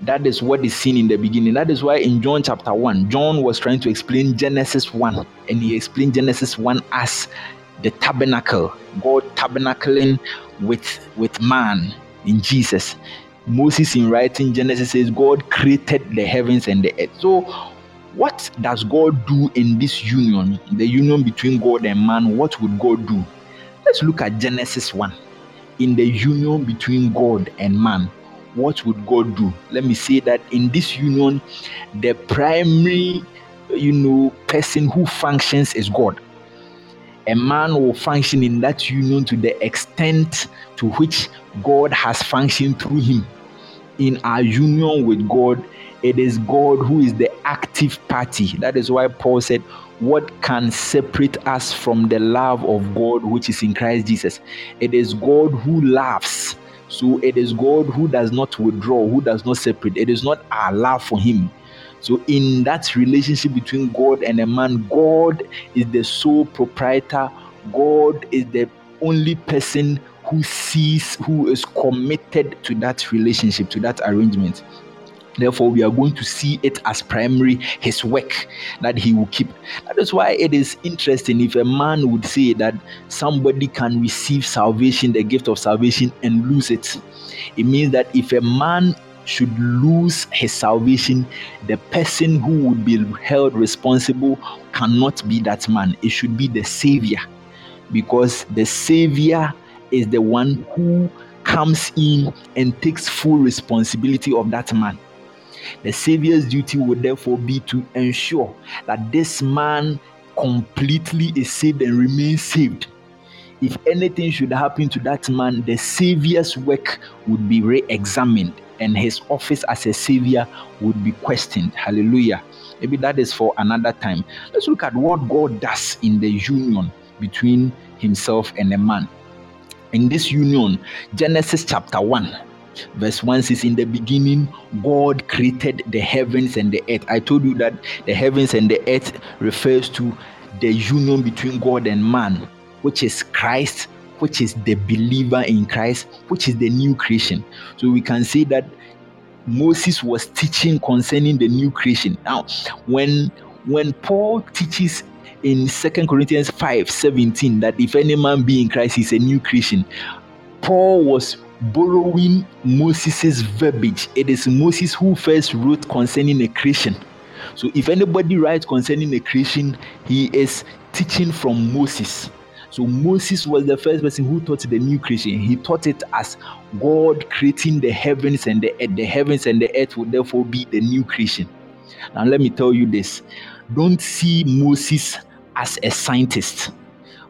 that is what is seen in the beginning. That is why in John chapter 1, John was trying to explain Genesis 1. And he explained Genesis 1 as the tabernacle. God tabernacling with man in Jesus. Moses, in writing Genesis, says God created the heavens and the earth. So what does God do in this union? The union between God and man, what would God do? Let's look at Genesis 1. In the union between God and man, what would God do? Let me say that in this union, the primary, person who functions is God. A man will function in that union to the extent to which God has functioned through him. In our union with God, it is God who is the active party. That is why Paul said, what can separate us from the love of God which is in Christ Jesus? It is God who loves. So it is God who does not withdraw, who does not separate. It is not our love for him. So in that relationship between God and a man, God is the sole proprietor. God is the only person who sees, who is committed to that relationship, to that arrangement. Therefore, we are going to see it as primary, his work that he will keep. That is why it is interesting if a man would say that somebody can receive salvation, the gift of salvation, and lose it. It means that if a man should lose his salvation, the person who would be held responsible cannot be that man. It should be the Savior, because the Savior is the one who comes in and takes full responsibility of that man. The Savior's duty would therefore be to ensure that this man completely is saved and remains saved. If anything should happen to that man, the Savior's work would be re-examined and his office as a Savior would be questioned. Hallelujah. Maybe that is for another time. Let's look at what God does in the union between himself and a man. In this union, Genesis chapter 1. Verse 1 says, in the beginning, God created the heavens and the earth. I told you that the heavens and the earth refers to the union between God and man, which is Christ, which is the believer in Christ, which is the new creation. So we can say that Moses was teaching concerning the new creation. Now, when Paul teaches in 2 Corinthians 5:17 that if any man be in Christ, he's a new creation, Paul was borrowing Moses' verbiage. It is Moses who first wrote concerning a creation. So if anybody writes concerning a creation, he is teaching from Moses. So Moses was the first person who taught the new creation. He taught it as God creating the heavens and the earth. The heavens and the earth would therefore be the new creation. Now let me tell you this. Don't see Moses as a scientist.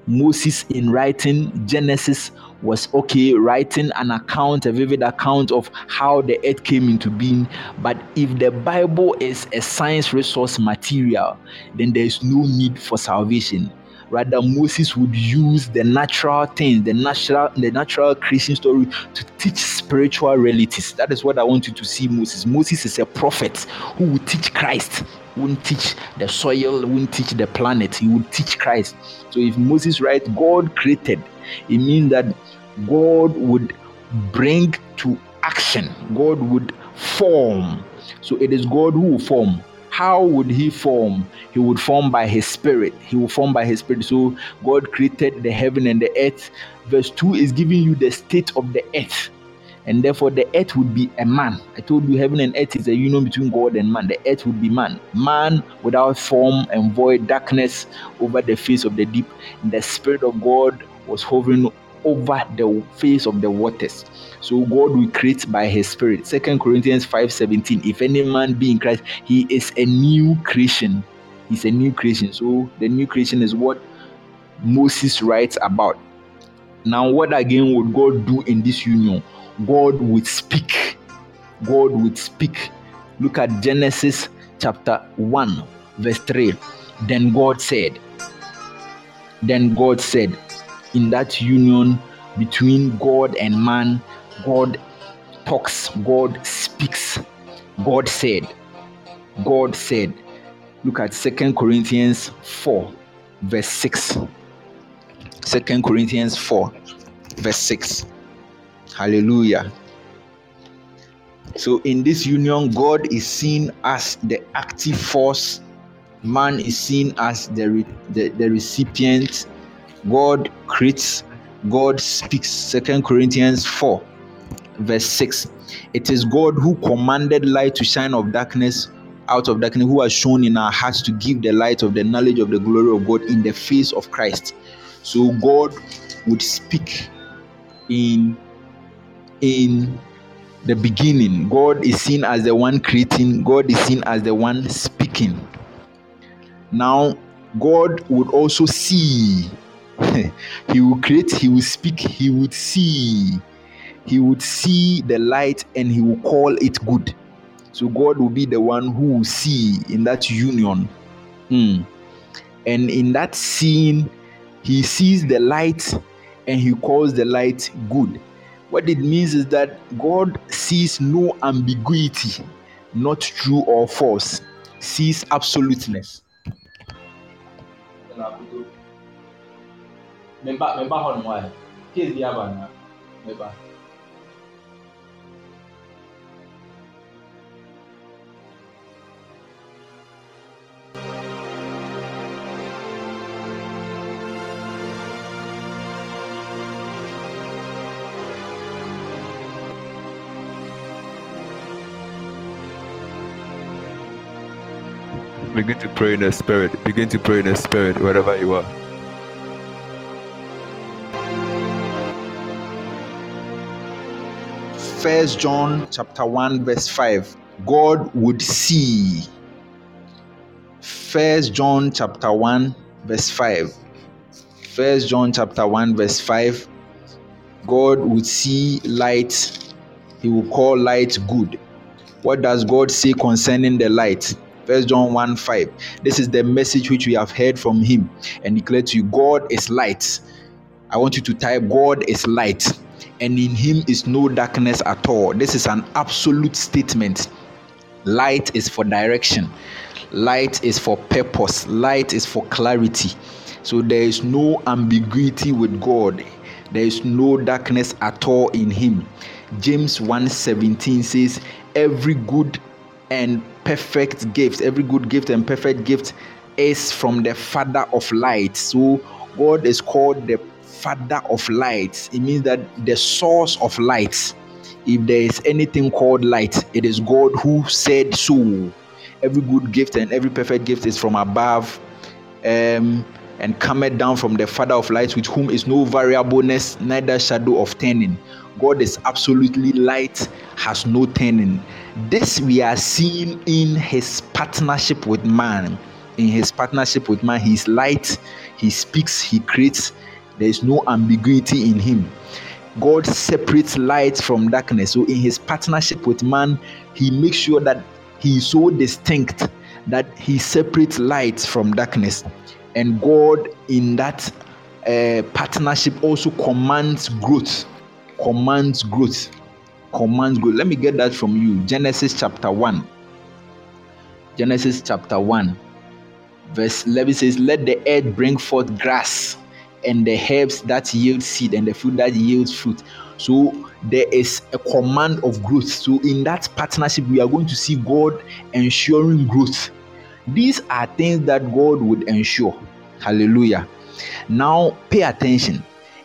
Moses, in writing Genesis, was writing an account, a vivid account of how the earth came into being. But if the Bible is a science resource material, then there is no need for salvation. Rather, Moses would use the natural things, the natural creation story to teach spiritual realities. That is what I want you to see Moses. Moses is a prophet who will teach Christ. He won't teach the soil, won't teach the planet. He will teach Christ. So if Moses writes, God created, it means that God would bring to action. God would form. So it is God who will form. How would he form? He would form by his spirit. He will form by his spirit. So God created the heaven and the earth. Verse 2 is giving you the state of the earth. And therefore the earth would be a man. I told you heaven and earth is a union between God and man. The earth would be man. Man without form and void, darkness over the face of the deep. And the Spirit of God was hovering over the face of the waters. So God will create by his Spirit. 2 Corinthians 5:17. If any man be in Christ, he is a new creation. He's a new creation. So the new creation is what Moses writes about. Now, what again would God do in this union? God would speak. God would speak. Look at Genesis chapter 1, verse 3. Then God said, in that union between God and man, God talks, God speaks. God said. Look at 2 Corinthians 4, verse 6. 2 Corinthians 4, verse 6. Hallelujah. So in this union, God is seen as the active force. Man is seen as the recipient. God creates, God speaks. 2 Corinthians 4, verse 6. It is God who commanded light to shine out of darkness, who has shown in our hearts to give the light of the knowledge of the glory of God in the face of Christ. So God would speak. In the beginning, God is seen as the one creating. God is seen as the one speaking. Now, God would also see. He will create, he will speak, he would see. He would see the light and he will call it good. So God will be the one who will see in that union. And in that scene, he sees the light and he calls the light good. What it means is that God sees no ambiguity, not true or false, sees absoluteness. Begin to pray in the Spirit. Begin to pray in the Spirit wherever you are. First John chapter 1 verse 5. God would see. First John chapter 1 verse 5. First John chapter 1 verse 5. God would see light. He will call light good. What does God say concerning the light? 1 John 1:5. This is the message which we have heard from him and declare to you, God is light. I want you to type, God is light, and in him is no darkness at all. This is an absolute statement. Light is for direction. Light is for purpose. Light is for clarity. So there is no ambiguity with God. There is no darkness at all in him. James 1:17 says, every good gift and perfect gift is from the Father of light. So God is called the Father of lights. It means that the source of lights. If there is anything called light, it is God who said so. Every good gift and every perfect gift is from above, and cometh down from the Father of lights, with whom is no variableness, neither shadow of turning. God is absolutely light, has no turning. This we are seeing in his partnership with man. In his partnership with man, he is light, he speaks, he creates. There is no ambiguity in him. God separates light from darkness. So in his partnership with man, he makes sure that he is so distinct that he separates light from darkness. And God in that partnership also commands growth. Let me get that from you. Genesis chapter 1 verse 11 says, let the earth bring forth grass, and the herbs that yield seed, and the fruit that yields fruit. So there is a command of growth. So in that partnership, we are going to see God ensuring growth. These are things that God would ensure. Hallelujah. Now pay attention.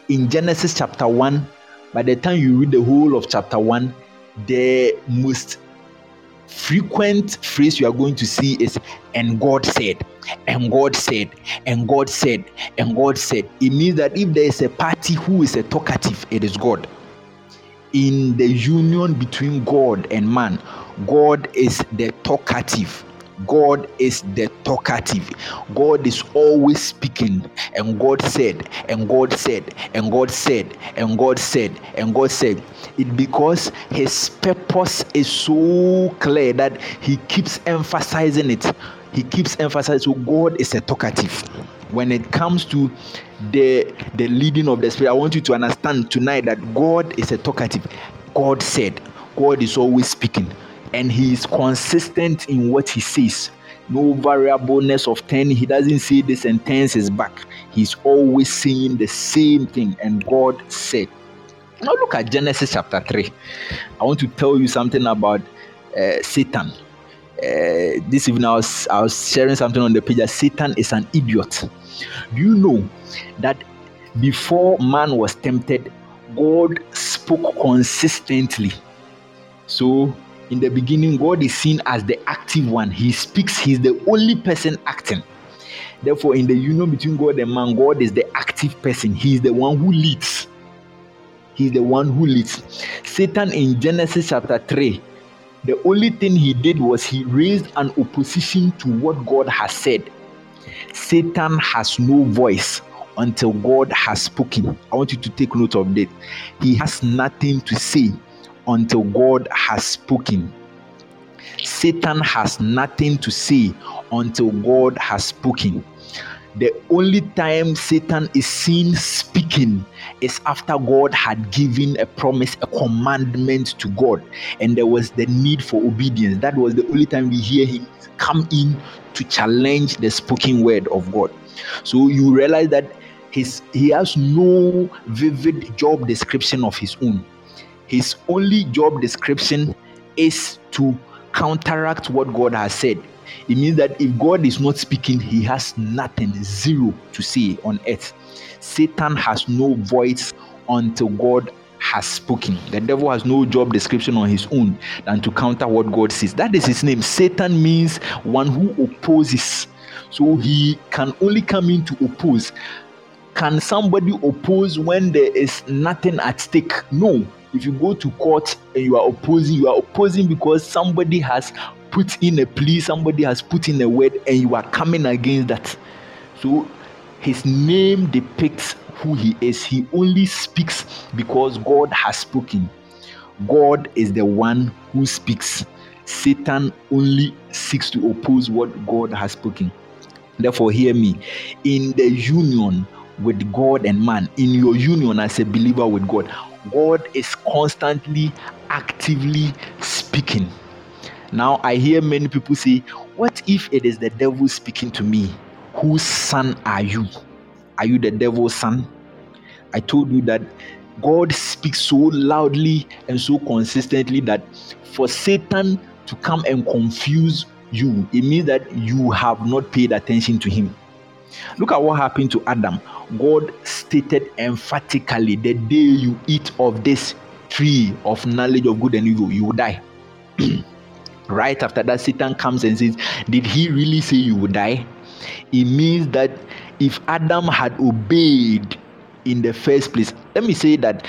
In Genesis chapter 1, by the time you read the whole of chapter 1, the most frequent phrase you are going to see is, and God said, and God said, and God said, and God said. It means that if there is a party who is a talkative, it is God. In the union between God and man, God is the talkative. God is the talkative. God is always speaking. And God said, and God said, and God said, and God said, and God said. It because his purpose is so clear that he keeps emphasizing it. He keeps emphasizing. So God is a talkative. When it comes to the leading of the Spirit, I want you to understand tonight that God is a talkative. God said. God is always speaking. And he is consistent in what he says. No variableness of turning. He doesn't say this and turns his back. He's always saying the same thing. And God said. Now look at Genesis chapter 3. I want to tell you something about Satan. This evening I was sharing something on the page that Satan is an idiot. Do you know that before man was tempted, God spoke consistently? So in the beginning, God is seen as the active one. He speaks. He's the only person acting. Therefore, in the union between God and man, God is the active person. He is the one who leads. He's the one who leads. Satan in Genesis chapter 3, the only thing he did was he raised an opposition to what God has said. Satan has no voice until God has spoken. I want you to take note of that. He has nothing to say until God has spoken. Satan has nothing to say until God has spoken. The only time Satan is seen speaking is after God had given a promise, a commandment to God, and there was the need for obedience. That was the only time we hear him come in to challenge the spoken word of God. So you realize that he has no vivid job description of his own. His only job description is to counteract what God has said. It means that if God is not speaking, he has nothing, zero to say on earth. Satan has no voice until God has spoken. The devil has no job description on his own than to counter what God says. That is his name. Satan means one who opposes. So he can only come in to oppose. Can somebody oppose when there is nothing at stake? No. If you go to court and you are opposing because somebody has put in a plea, somebody has put in a word, and you are coming against that. So his name depicts who he is. He only speaks because God has spoken. God is the one who speaks. Satan only seeks to oppose what God has spoken. Therefore, hear me. In the union with God and man, in your union as a believer with God, God is constantly, actively speaking. Now, I hear many people say, what if it is the devil speaking to me? Whose son are you? Are you the devil's son? I told you that God speaks so loudly and so consistently that for Satan to come and confuse you, it means that you have not paid attention to him. Look at what happened to Adam. God stated emphatically, the day you eat of this tree of knowledge of good and evil, you will die. Right after that, Satan comes and says, did he really say you would die? It means that if Adam had obeyed in the first place, let me say that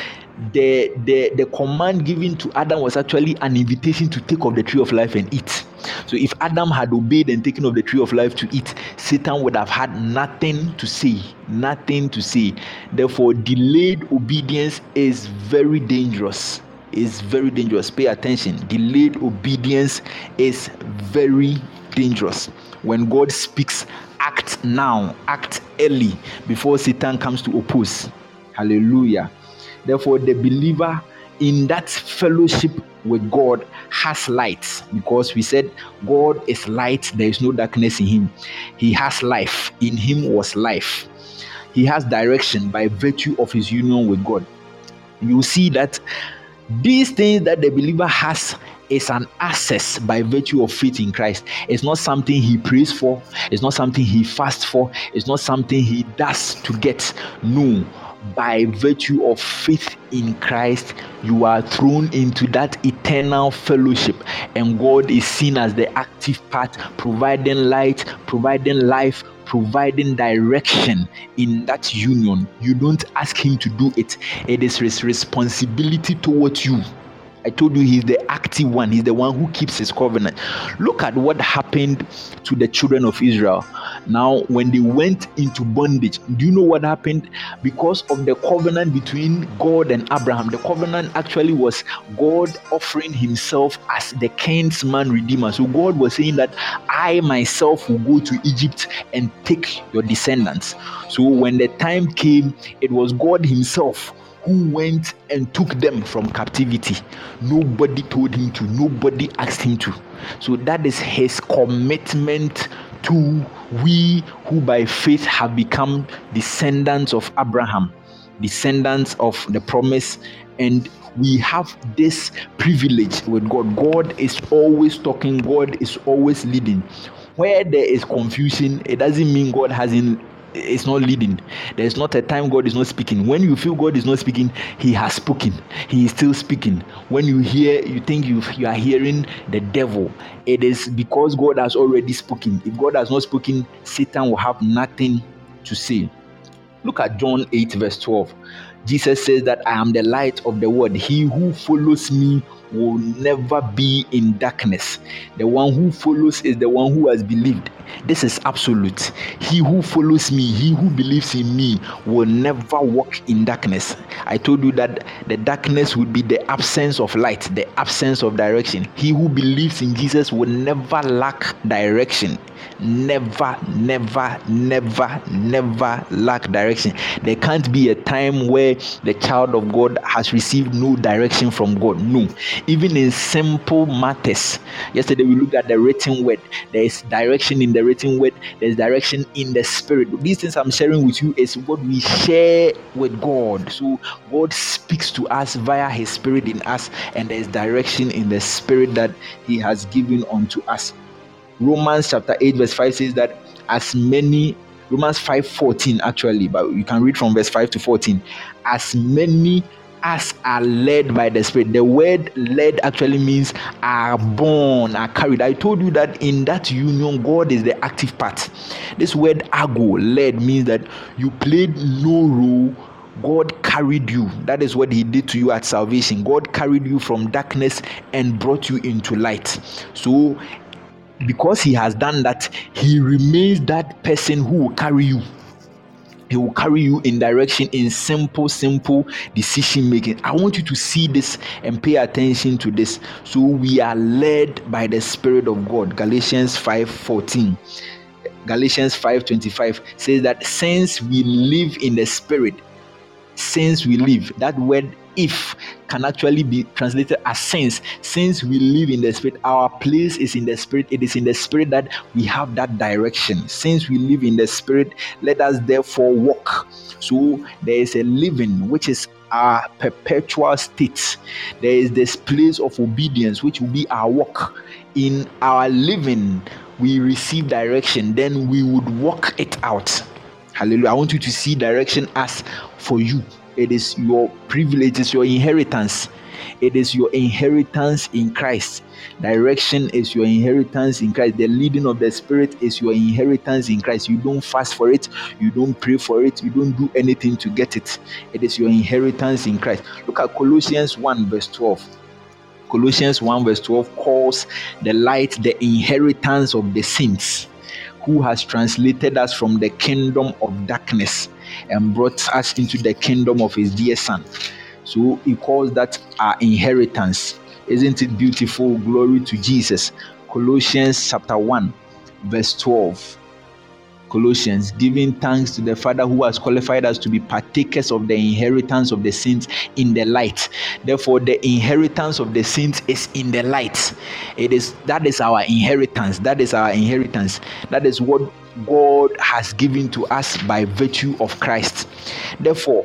the command given to Adam was actually an invitation to take of the tree of life and eat. So if Adam had obeyed and taken of the tree of life to eat, Satan would have had nothing to say. Therefore, delayed obedience is very dangerous. Pay attention. Delayed obedience is very dangerous. When God speaks, act now, act early before Satan comes to oppose. Hallelujah. Therefore, the believer in that fellowship with God has light, because we said God is light, there is no darkness in him. He has life, in him was life. He has direction by virtue of his union with God. You see that these things that the believer has is an access by virtue of faith in Christ. It's not something he prays for. It's not something he fasts for. It's not something he does to get. No. By virtue of faith in Christ, you are thrown into that eternal fellowship, and God is seen as the active part, providing light, providing life, providing direction in that union. You don't ask him to do it. It is his responsibility towards you. I told you he's the active one. He's the one who keeps his covenant. Look at what happened to the children of Israel. Now, when they went into bondage, do you know what happened? Because of the covenant between God and Abraham, the covenant actually was God offering himself as the kinsman redeemer. So God was saying that I myself will go to Egypt and take your descendants. So when the time came, it was God himself who went and took them from captivity. Nobody told him to. Nobody asked him to. So that is his commitment to we who by faith have become descendants of Abraham, descendants of the promise, and we have this privilege with God. God is always talking. God is always leading. Where there is confusion, it doesn't mean God hasn't. It's not leading. There's not a time God is not speaking. When you feel God is not speaking, he has spoken. He is still speaking. When you hear, you think you are hearing the devil, it is because God has already spoken. If God has not spoken, Satan will have nothing to say. Look at John 8 verse 12. Jesus says that I am the light of the world. He who follows me will never be in darkness. The one who follows is the one who has believed. This is absolute. He who follows me, he who believes in me, will never walk in darkness. I told you that the darkness would be the absence of light, the absence of direction. He who believes in Jesus will never lack direction. Never lack direction. There can't be a time where the child of God has received no direction from God. No. Even in simple matters. Yesterday we looked at the written word. There is direction in the written word. There is direction in the spirit. These things I'm sharing with you is what we share with God. So God speaks to us via his spirit in us, and there is direction in the spirit that he has given unto us. Romans chapter 8 verse 5 says that as many, Romans 5:14 actually, but you can read from verse 5 to 14. As many as are led by the Spirit. The word led actually means are born, are carried. I told you that in that union, God is the active part. This word ago, led, means that you played no role. God carried you. That is what he did to you at salvation. God carried you from darkness and brought you into light. So, because he has done that, he remains that person who will carry you. He will carry you in direction in simple decision making. I want you to see this and pay attention to this. So we are led by the Spirit of God. Galatians 5:14. Galatians 5:25 says that since we live in the Spirit, since we live, that word if can actually be translated as since we live in the Spirit, our place is in the Spirit. It is in the Spirit that we have that direction. Since we live in the Spirit, let us therefore walk. So there is a living which is our perpetual state. There is this place of obedience which will be our walk. In our living, we receive direction, then we would walk it out. Hallelujah. I want you to see direction as for you. It is your privilege, it is your inheritance. It is your inheritance in Christ. Direction is your inheritance in Christ. The leading of the Spirit is your inheritance in Christ. You don't fast for it. You don't pray for it. You don't do anything to get it. It is your inheritance in Christ. Look at Colossians 1 verse 12. Colossians 1 verse 12 calls the light the inheritance of the saints, who has translated us from the kingdom of darkness and brought us into the kingdom of his dear Son. So he calls that our inheritance. Isn't it beautiful? Glory to Jesus. Colossians chapter 1 verse 12. Colossians, giving thanks to the Father who has qualified us to be partakers of the inheritance of the saints in the light. Therefore, the inheritance of the saints is in the light. That is our inheritance. That is our inheritance. That is what God has given to us by virtue of Christ. Therefore,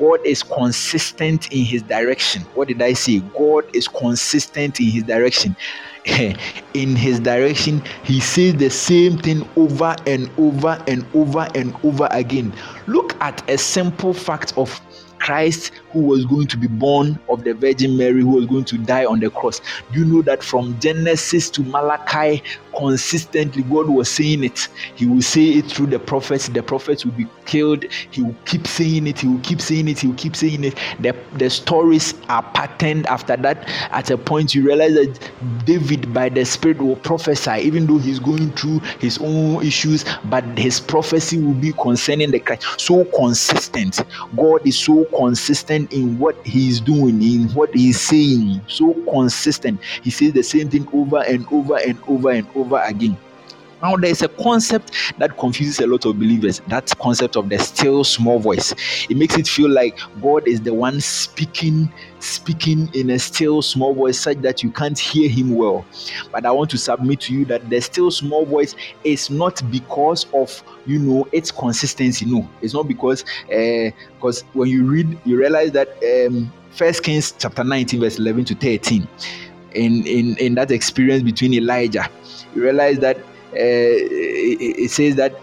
God is consistent in his direction. What did I say? God is consistent in his direction. In his direction, he says the same thing over and over and over and over again. Look at a simple fact of Christ, who was going to be born of the Virgin Mary, who was going to die on the cross. You know that from Genesis to Malachi, consistently God was saying it. He will say it through the prophets. The prophets will be killed. He will keep saying it. He will keep saying it. He will keep saying it. The stories are patterned after that. At a point, you realize that David, by the Spirit, will prophesy, even though he's going through his own issues, but his prophecy will be concerning the Christ. So consistent. God is so consistent in what he's doing, in what he's saying. So consistent. He says the same thing over and over and over and over again. Now, there is a concept that confuses a lot of believers. That concept of the still small voice. It makes it feel like God is the one speaking in a still small voice, such that you can't hear him well. But I want to submit to you that the still small voice is not because of, its consistency. No, it's not because when you read, you realize that 1 Kings chapter 19 verse 11 to 13, in that experience between Elijah, you realize that it says that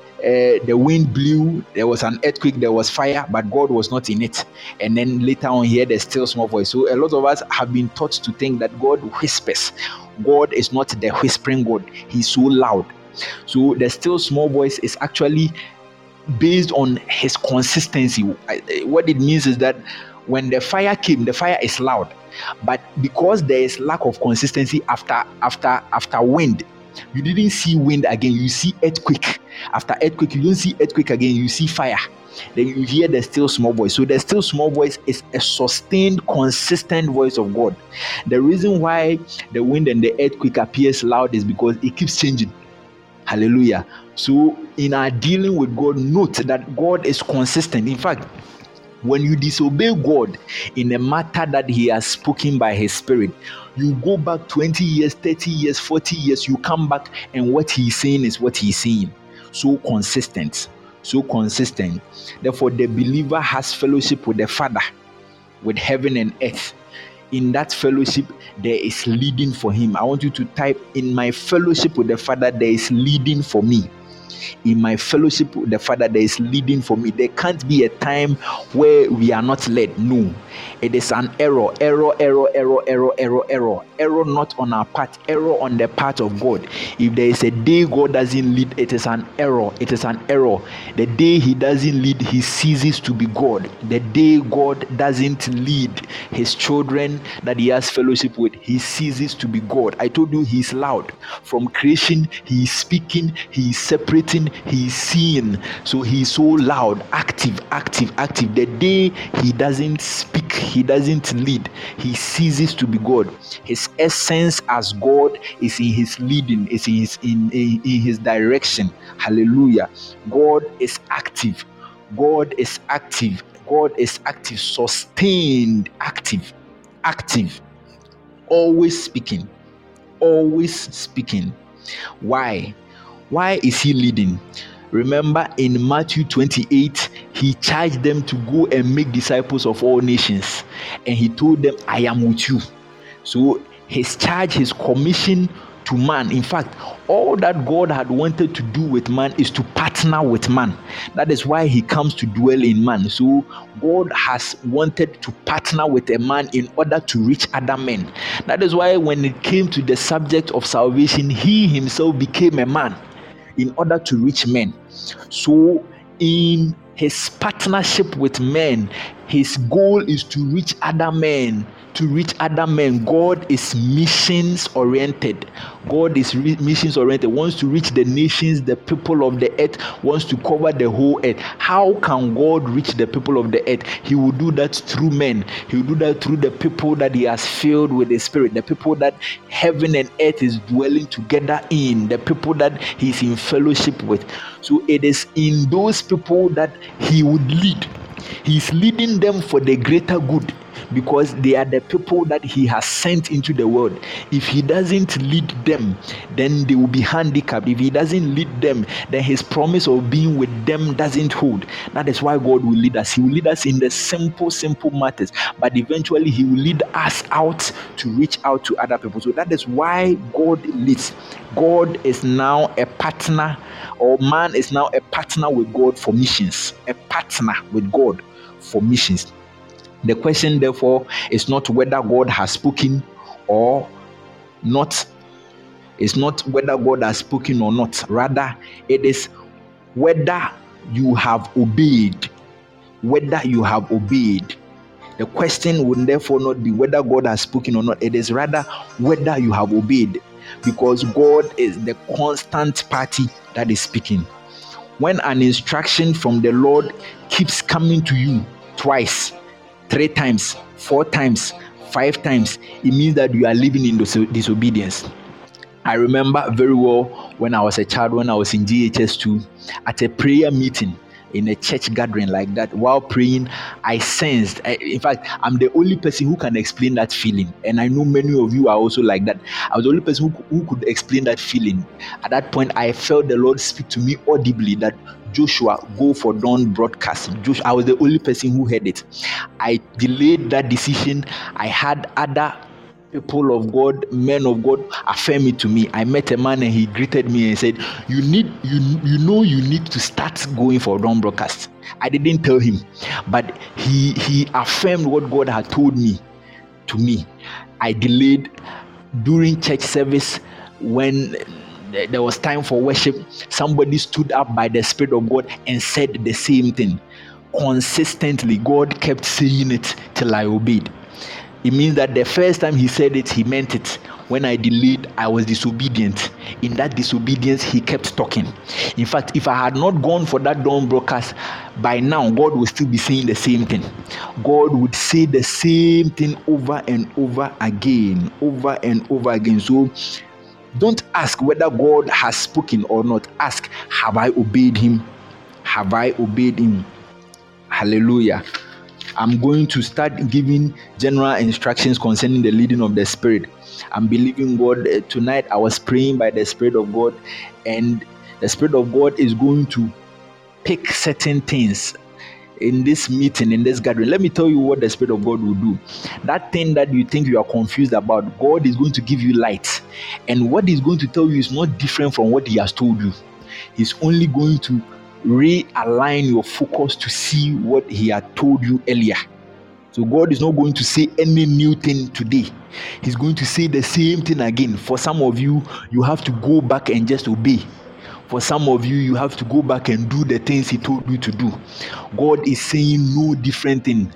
the wind blew, there was an earthquake, there was fire, but God was not in it. And then later on here, there's still small voice. So a lot of us have been taught to think that God whispers. God is not the whispering God. He's so loud. So the still small voice is actually based on his consistency. What it means is that when the fire came, the fire is loud, but because there is lack of consistency after wind, you didn't see wind again, you see earthquake. After earthquake, you don't see earthquake again, you see fire. Then you hear the still small voice. So the still small voice is a sustained, consistent voice of God. The reason why the wind and the earthquake appears loud is because it keeps changing. Hallelujah. So in our dealing with God, note that God is consistent. In fact, when you disobey God in a matter that he has spoken by his Spirit, you go back 20 years, 30 years, 40 years, you come back and what he's saying is what he's saying. So consistent. So consistent. Therefore, the believer has fellowship with the Father, with heaven and earth. In that fellowship, there is leading for him. I want you to type, in my fellowship with the Father, there is leading for me. In my fellowship with the Father, there is leading for me. There can't be a time where we are not led. No, it is an error not on our part, error on the part of God. If there is a day God doesn't lead, it is an error. It is an error. The day he doesn't lead, he ceases to be God. The day God doesn't lead his children that he has fellowship with, he ceases to be God. I told you, he's loud. From creation, he is speaking, he is separate, he's seen. So he's so loud, active. The day he doesn't speak, he doesn't lead, he ceases to be God. His essence as God is in his leading, is in his direction. Hallelujah. God is active, sustained, active, always speaking. Why is he leading? Remember in Matthew 28, he charged them to go and make disciples of all nations. And he told them, I am with you. So his charge, his commission to man. In fact, all that God had wanted to do with man is to partner with man. That is why he comes to dwell in man. So God has wanted to partner with a man in order to reach other men. That is why when it came to the subject of salvation, he himself became a man in order to reach men. So in his partnership with men, his goal is to reach other men. God is missions oriented. Wants to reach the nations, the people of the earth, wants to cover the whole earth. How can God reach the people of the earth? He will do that through men. He will do that through the people that he has filled with the Spirit, the people that heaven and earth is dwelling together in, the people that he's in fellowship with. So it is in those people that he would lead. He's leading them for the greater good, because they are the people that he has sent into the world. If he doesn't lead them, then they will be handicapped. If he doesn't lead them, then his promise of being with them doesn't hold. That is why God will lead us. He will lead us in the simple matters, but eventually he will lead us out to reach out to other people. So that is why God leads. God is now a partner, or man is now a partner with God for missions. The question, therefore, is not whether God has spoken or not. It's not whether God has spoken or not. Rather, it is whether you have obeyed. The question would therefore not be whether God has spoken or not. It is rather whether you have obeyed, because God is the constant party that is speaking. When an instruction from the Lord keeps coming to you twice, 3 times, 4 times, 5 times, it means that you are living in disobedience. I remember very well when I was a child, when I was in GHS2, at a prayer meeting in a church gathering like that. While praying, I sensed, I'm the only person who can explain that feeling. And I know many of you are also like that. I was the only person who could explain that feeling. At that point, I felt the Lord speak to me audibly that, Joshua, go for dawn broadcast. I was the only person who heard it. I delayed that decision. I had other people of God, men of God, affirm it to me. I met a man and he greeted me and said, you need to start going for dawn broadcast. I didn't tell him, but he affirmed what God had told me to me. I delayed during church service. When there was time for worship, somebody stood up by the Spirit of God and said the same thing. Consistently, God kept saying it till I obeyed. It means that the first time he said it, he meant it. When I delayed, I was disobedient. In that disobedience, he kept talking. In fact, if I had not gone for that dawn broadcast, by now, God would still be saying the same thing. God would say the same thing over and over again. So, don't ask whether God has spoken or not. Ask, have I obeyed him? Hallelujah. I'm going to start giving general instructions concerning the leading of the Spirit. I'm believing God. Tonight I was praying by the Spirit of God, and the Spirit of God is going to pick certain things in this meeting, in this gathering. Let me tell you what the Spirit of God will do. That thing that you think you are confused about, God is going to give you light. And what he's going to tell you is not different from what he has told you. He's only going to realign your focus to see what he had told you earlier. So God is not going to say any new thing today. He's going to say the same thing again. For some of you, you have to go back and just obey. For some of you, you have to go back and do the things he told you to do. God is saying no different thing.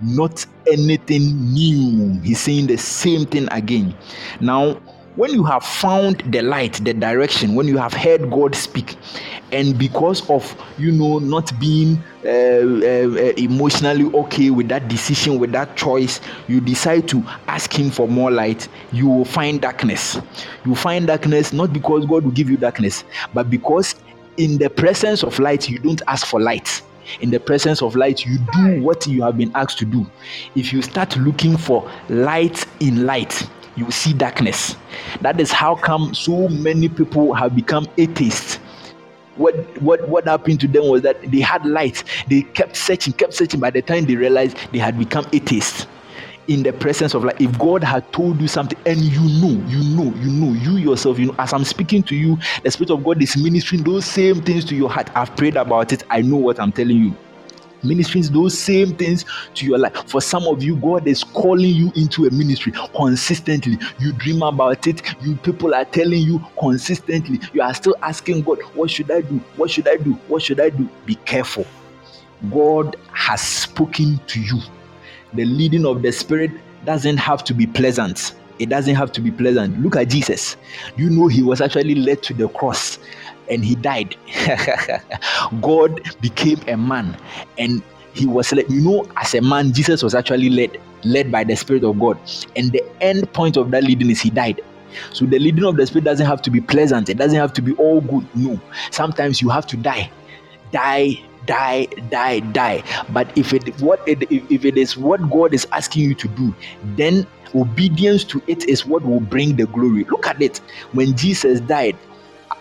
Not anything new. He's saying the same thing again. Now, when you have found the light, the direction, when you have heard God speak, and because of, not being emotionally okay with that decision, with that choice, you decide to ask him for more light, you will find darkness. You find darkness not because God will give you darkness, but because in the presence of light, you don't ask for light. In the presence of light, you do what you have been asked to do. If you start looking for light in light, you will see darkness. That is how come so many people have become atheists. What happened to them was that they had light. They kept searching. By the time they realized, they had become atheists. in the presence of life. If God had told you something and you yourself, as I'm speaking to you, the Spirit of God is ministering those same things to your heart. I've prayed about it. I know what I'm telling you. Ministries, those same things to your life. For some of you, God is calling you into a ministry consistently. You dream about it. You people are telling you consistently. You are still asking God, what should I do? What should I do? What should I do? Be careful. God has spoken to you. The leading of the Spirit doesn't have to be pleasant. It doesn't have to be pleasant. Look at Jesus. You know he was actually led to the cross and he died. God became a man and he was led. You know, as a man, Jesus was actually led by the Spirit of God. And the end point of that leading is he died. So the leading of the Spirit doesn't have to be pleasant. It doesn't have to be all good. No. Sometimes you have to die. But if it is what God is asking you to do, then obedience to it is what will bring the glory. Look at it. When Jesus died,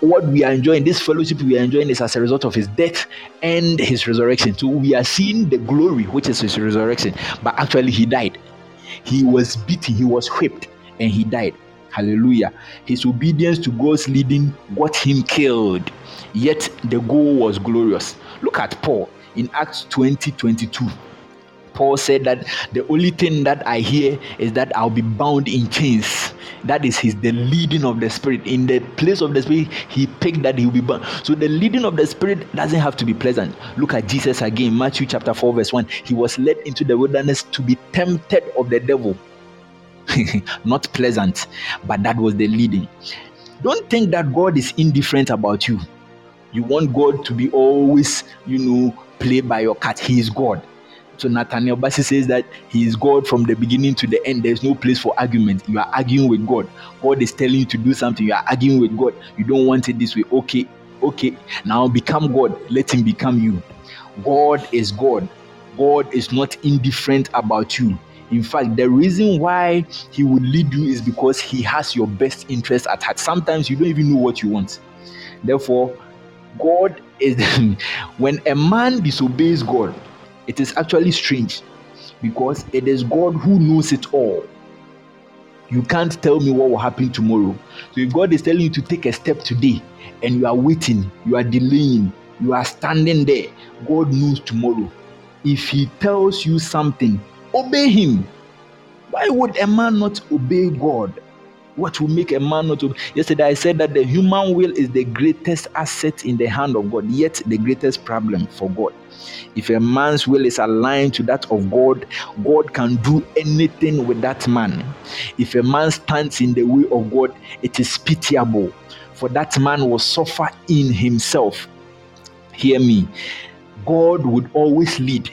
what we are enjoying, this fellowship we are enjoying, is as a result of his death and his resurrection. So we are seeing the glory, which is his resurrection. But actually he died. He was beaten, he was whipped, and he died. Hallelujah. His obedience to God's leading got him killed. Yet the goal was glorious. Look at Paul in Acts 20:22. Paul said that the only thing that I hear is that I'll be bound in chains. That is the leading of the Spirit. In the place of the Spirit, he picked that he'll be bound. So the leading of the Spirit doesn't have to be pleasant. Look at Jesus again, Matthew chapter 4 verse 1. He was led into the wilderness to be tempted of the devil. Not pleasant, but that was the leading. Don't think that God is indifferent about you. You want God to be always, played by your cat. He is God. So Nathaniel Bassey says that he is God from the beginning to the end. There is no place for argument. You are arguing with God. God is telling you to do something. You are arguing with God. You don't want it this way. Okay. Now become God. Let him become you. God is God. God is not indifferent about you. In fact, the reason why he would lead you is because he has your best interest at heart. Sometimes you don't even know what you want. Therefore, God is when a man disobeys God, it is actually strange because it is God who knows it all. You can't tell me what will happen tomorrow. So if God is telling you to take a step today and you are waiting, you are delaying, you are standing there, God knows tomorrow. If he tells you something, obey him. Why would a man not obey God? What will make a man not obey? Yesterday I said that the human will is the greatest asset in the hand of God, yet the greatest problem for God. If a man's will is aligned to that of God, God can do anything with that man. If a man stands in the way of God, it is pitiable, for that man will suffer in himself. Hear me. God would always lead.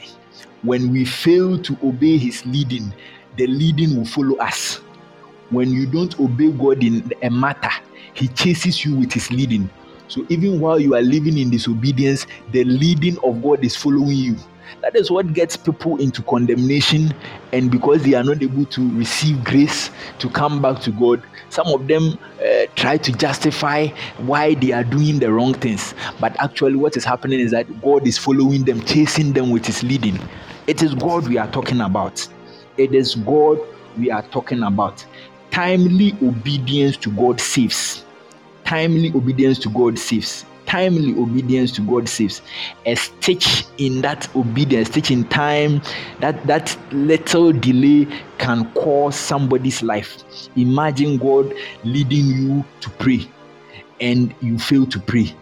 When we fail to obey his leading, the leading will follow us. When you don't obey God in a matter, he chases you with his leading. So even while you are living in disobedience, the leading of God is following you. That is what gets people into condemnation, and because they are not able to receive grace to come back to God, some of them try to justify why they are doing the wrong things. But actually what is happening is that God is following them, chasing them with his leading. It is God we are talking about. It is God we are talking about. Timely obedience to God saves. Timely obedience to God saves. Timely obedience to God saves. A stitch in that obedience, stitch in time, that little delay can cause somebody's life. Imagine God leading you to pray and you fail to pray.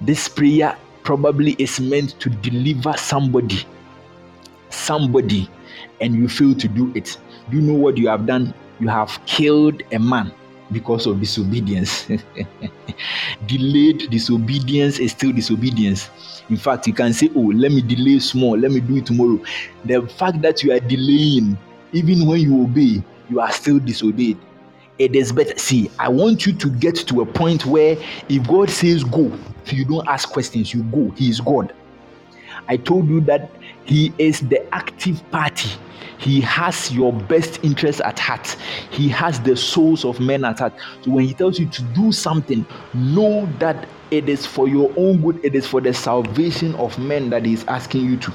This prayer probably is meant to deliver somebody, and you fail to do it. Do you know what you have done? You have killed a man because of disobedience. Delayed disobedience is still disobedience. In fact, you can say, oh, let me delay small, let me do it tomorrow. The fact that you are delaying, even when you obey, you are still disobeyed. It is better. See, I want you to get to a point where if God says go, you don't ask questions, you go. He is God. I told you that he is the active party. He has your best interest at heart. He has the souls of men at heart. So when he tells you to do something, know that it is for your own good. It is for the salvation of men that he is asking you to.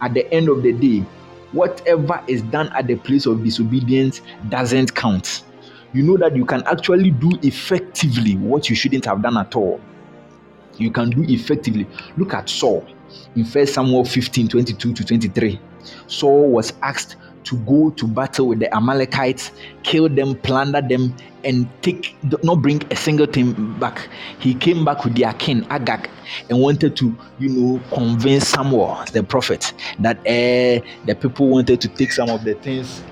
At the end of the day, whatever is done at the place of disobedience doesn't count. You know that you can actually do effectively what you shouldn't have done at all. You can do effectively. Look at Saul in 1 Samuel 15, 22 to 23. Saul was asked to go to battle with the Amalekites, kill them, plunder them, and not bring a single thing back. He came back with their king, Agag, and wanted to, convince Samuel, the prophet, that the people wanted to take some of the things.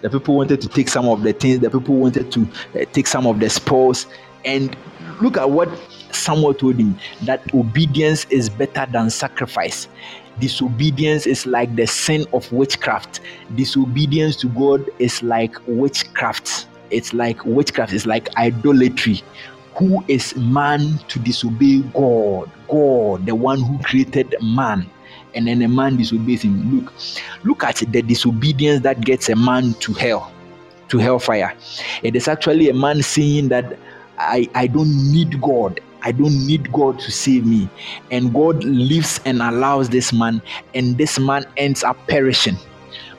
The people wanted to take some of the things. The people wanted to take some of the spoils. And look at what Samuel told him, that obedience is better than sacrifice. Disobedience is like the sin of witchcraft. Disobedience to God is like witchcraft. It's like witchcraft. It's like idolatry. Who is man to disobey God? God, the one who created man. And then a man disobeys him. Look at the disobedience that gets a man to hell, to hellfire. It is actually a man saying that I don't need God. I don't need God to save me. And God lives and allows this man, and this man ends up perishing.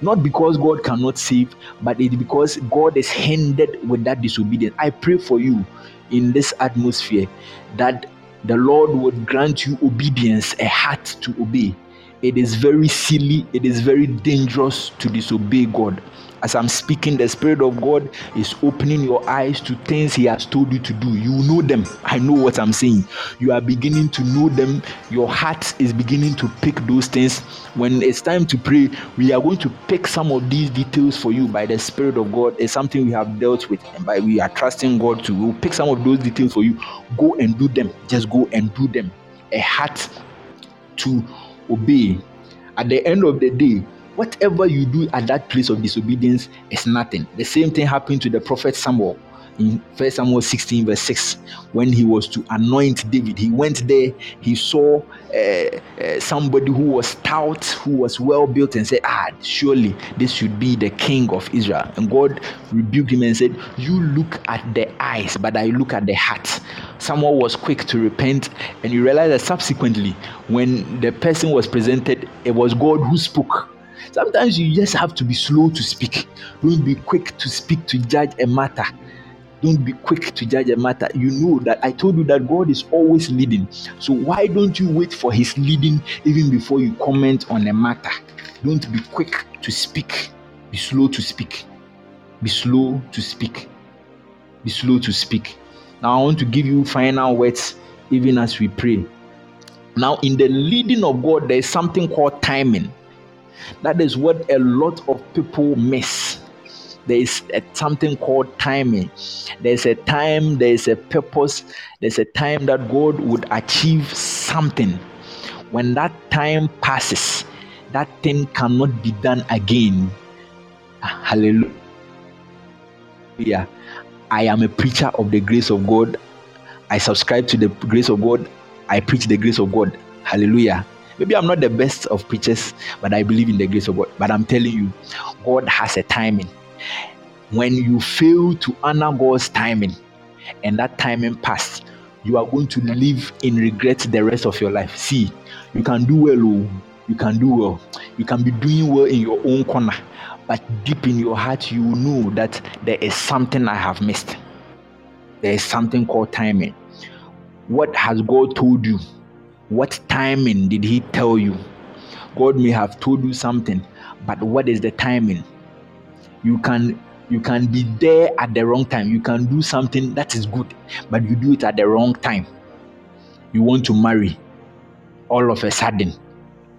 Not because God cannot save, but it's because God is hindered with that disobedience. I pray for you in this atmosphere that the Lord would grant you obedience, a heart to obey. It is very silly, it is very dangerous to disobey God. As I'm speaking, the Spirit of God is opening your eyes to things He has told you to do. You know them. I know what I'm saying. You are beginning to know them. Your heart is beginning to pick those things. When it's time to pray, we are going to pick some of these details for you by the Spirit of God. It's something we have dealt with, and we are trusting God to. We'll pick some of those details for you. Go and do them. Just go and do them. A heart to obey. At the end of the day, whatever you do at that place of disobedience is nothing. The same thing happened to the prophet Samuel in 1 Samuel 16 verse 6. When he was to anoint David, he went there, he saw somebody who was stout, who was well built, and said, surely this should be the king of Israel. And God rebuked him and said, you look at the eyes, but I look at the heart. Samuel was quick to repent, and you realize that subsequently, when the person was presented, it was God who spoke. Sometimes you just have to be slow to speak. Don't be quick to speak to judge a matter. Don't be quick to judge a matter. You know that I told you that God is always leading. So why don't you wait for His leading even before you comment on a matter? Don't be quick to speak. Be slow to speak. Be slow to speak. Be slow to speak. Now I want to give you final words even as we pray. Now in the leading of God, there is something called timing. That is what a lot of people miss. There is something called timing. There is a time, there is a purpose, there is a time that God would achieve something. When that time passes, that thing cannot be done again. Hallelujah. I am a preacher of the grace of God. I subscribe to the grace of God. I preach the grace of God. Hallelujah. Maybe I'm not the best of preachers, but I believe in the grace of God. But I'm telling you, God has a timing. When you fail to honor God's timing, and that timing passed, you are going to live in regret the rest of your life. See, you can do well. You can do well. You can be doing well in your own corner. But deep in your heart, you know that there is something I have missed. There is something called timing. What has God told you? What timing did He tell you? God may have told you something, but what is the timing? You can be there at the wrong time. You can do something that is good, but you do it at the wrong time. You want to marry. All of a sudden,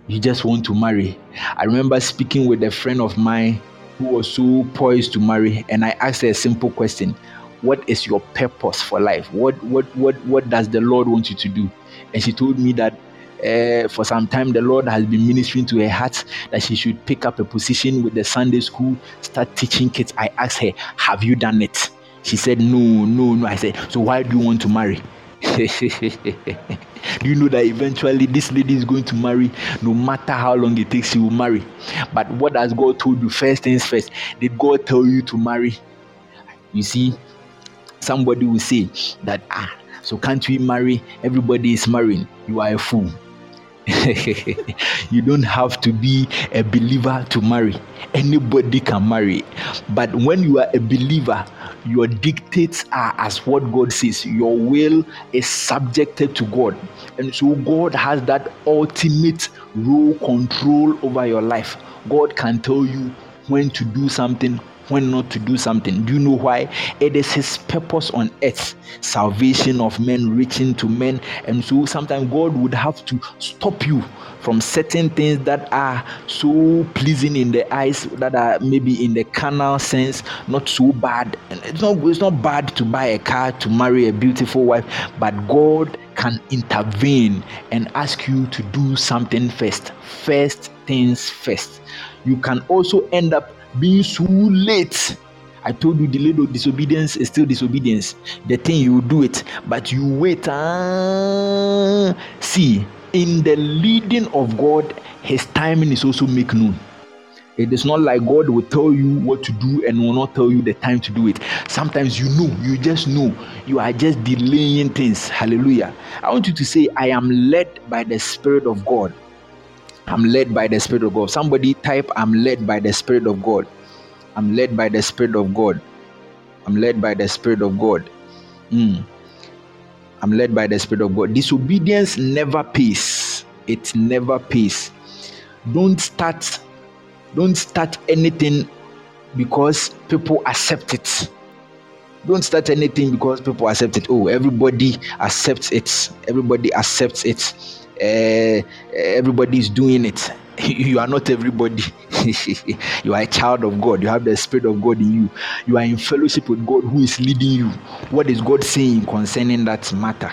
you just want to marry. I remember speaking with a friend of mine who was so poised to marry, and I asked her a simple question. What is your purpose for life? What does the Lord want you to do? And she told me that for some time the Lord has been ministering to her heart that she should pick up a position with the Sunday school, start teaching kids. I asked her, have you done it? She said, no. I said, so why do you want to marry? Do you know that eventually this lady is going to marry? No matter how long it takes, she will marry. But what has God told you? First things first, did God tell you to marry? You see, somebody will say that, so can't we marry? Everybody is marrying. You are a fool. You don't have to be a believer to marry. Anybody can marry. But when you are a believer, your dictates are as what God says. Your will is subjected to God. And so God has that ultimate rule, control over your life. God can tell you when to do something, when not to do something. Do you know why? It is his purpose on earth, salvation of men, reaching to men. And so sometimes God would have to stop you from certain things that are so pleasing in the eyes, that are maybe in the carnal sense not so bad. And it's not bad to buy a car, to marry a beautiful wife, but God can intervene and ask you to do something first. First things first. You can also end up being so late. I told you, delayed disobedience is still disobedience. The thing, you do it, but you wait. See, in the leading of God, his timing is also make known. It is not like God will tell you what to do and will not tell you the time to do it. Sometimes you just know. You are just delaying things. Hallelujah. I want you to say, I am led by the Spirit of God. I'm led by the Spirit of God. Somebody type, I'm led by the Spirit of God. I'm led by the Spirit of God. I'm led by the Spirit of God. I'm led by the Spirit of God. Disobedience never pays. It never pays. Don't start anything because people accept it. Don't start anything because people accept it. Oh, everybody accepts it. Everybody accepts it. Everybody is doing it. You are not everybody. You are a child of God. You have the Spirit of God in you. You are in fellowship with God who is leading you. What is God saying concerning that matter?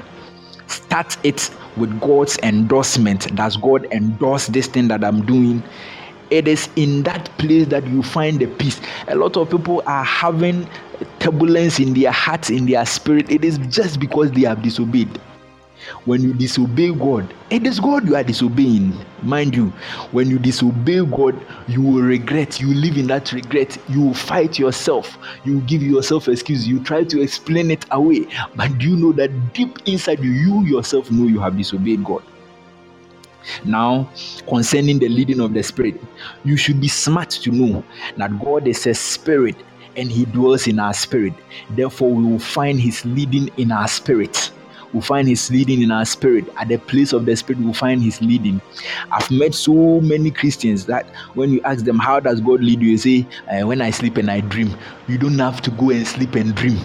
Start it with God's endorsement. Does God endorse this thing that I'm doing? It is in that place that you find the peace. A lot of people are having turbulence in their hearts, in their spirit. It is just because they have disobeyed. When you disobey God, it is God you are disobeying. Mind you, when you disobey God, you will regret. You live in that regret. You will fight yourself. You give yourself excuses. You try to explain it away. But do you know that deep inside you, you yourself know you have disobeyed God? Now, concerning the leading of the Spirit, you should be smart to know that God is a spirit and he dwells in our spirit. Therefore, we will find his leading in our spirit. We'll find his leading in our spirit. At the place of the Spirit, we'll find his leading. I've met so many Christians that when you ask them, how does God lead you? You say, when I sleep and I dream. You don't have to go and sleep and dream.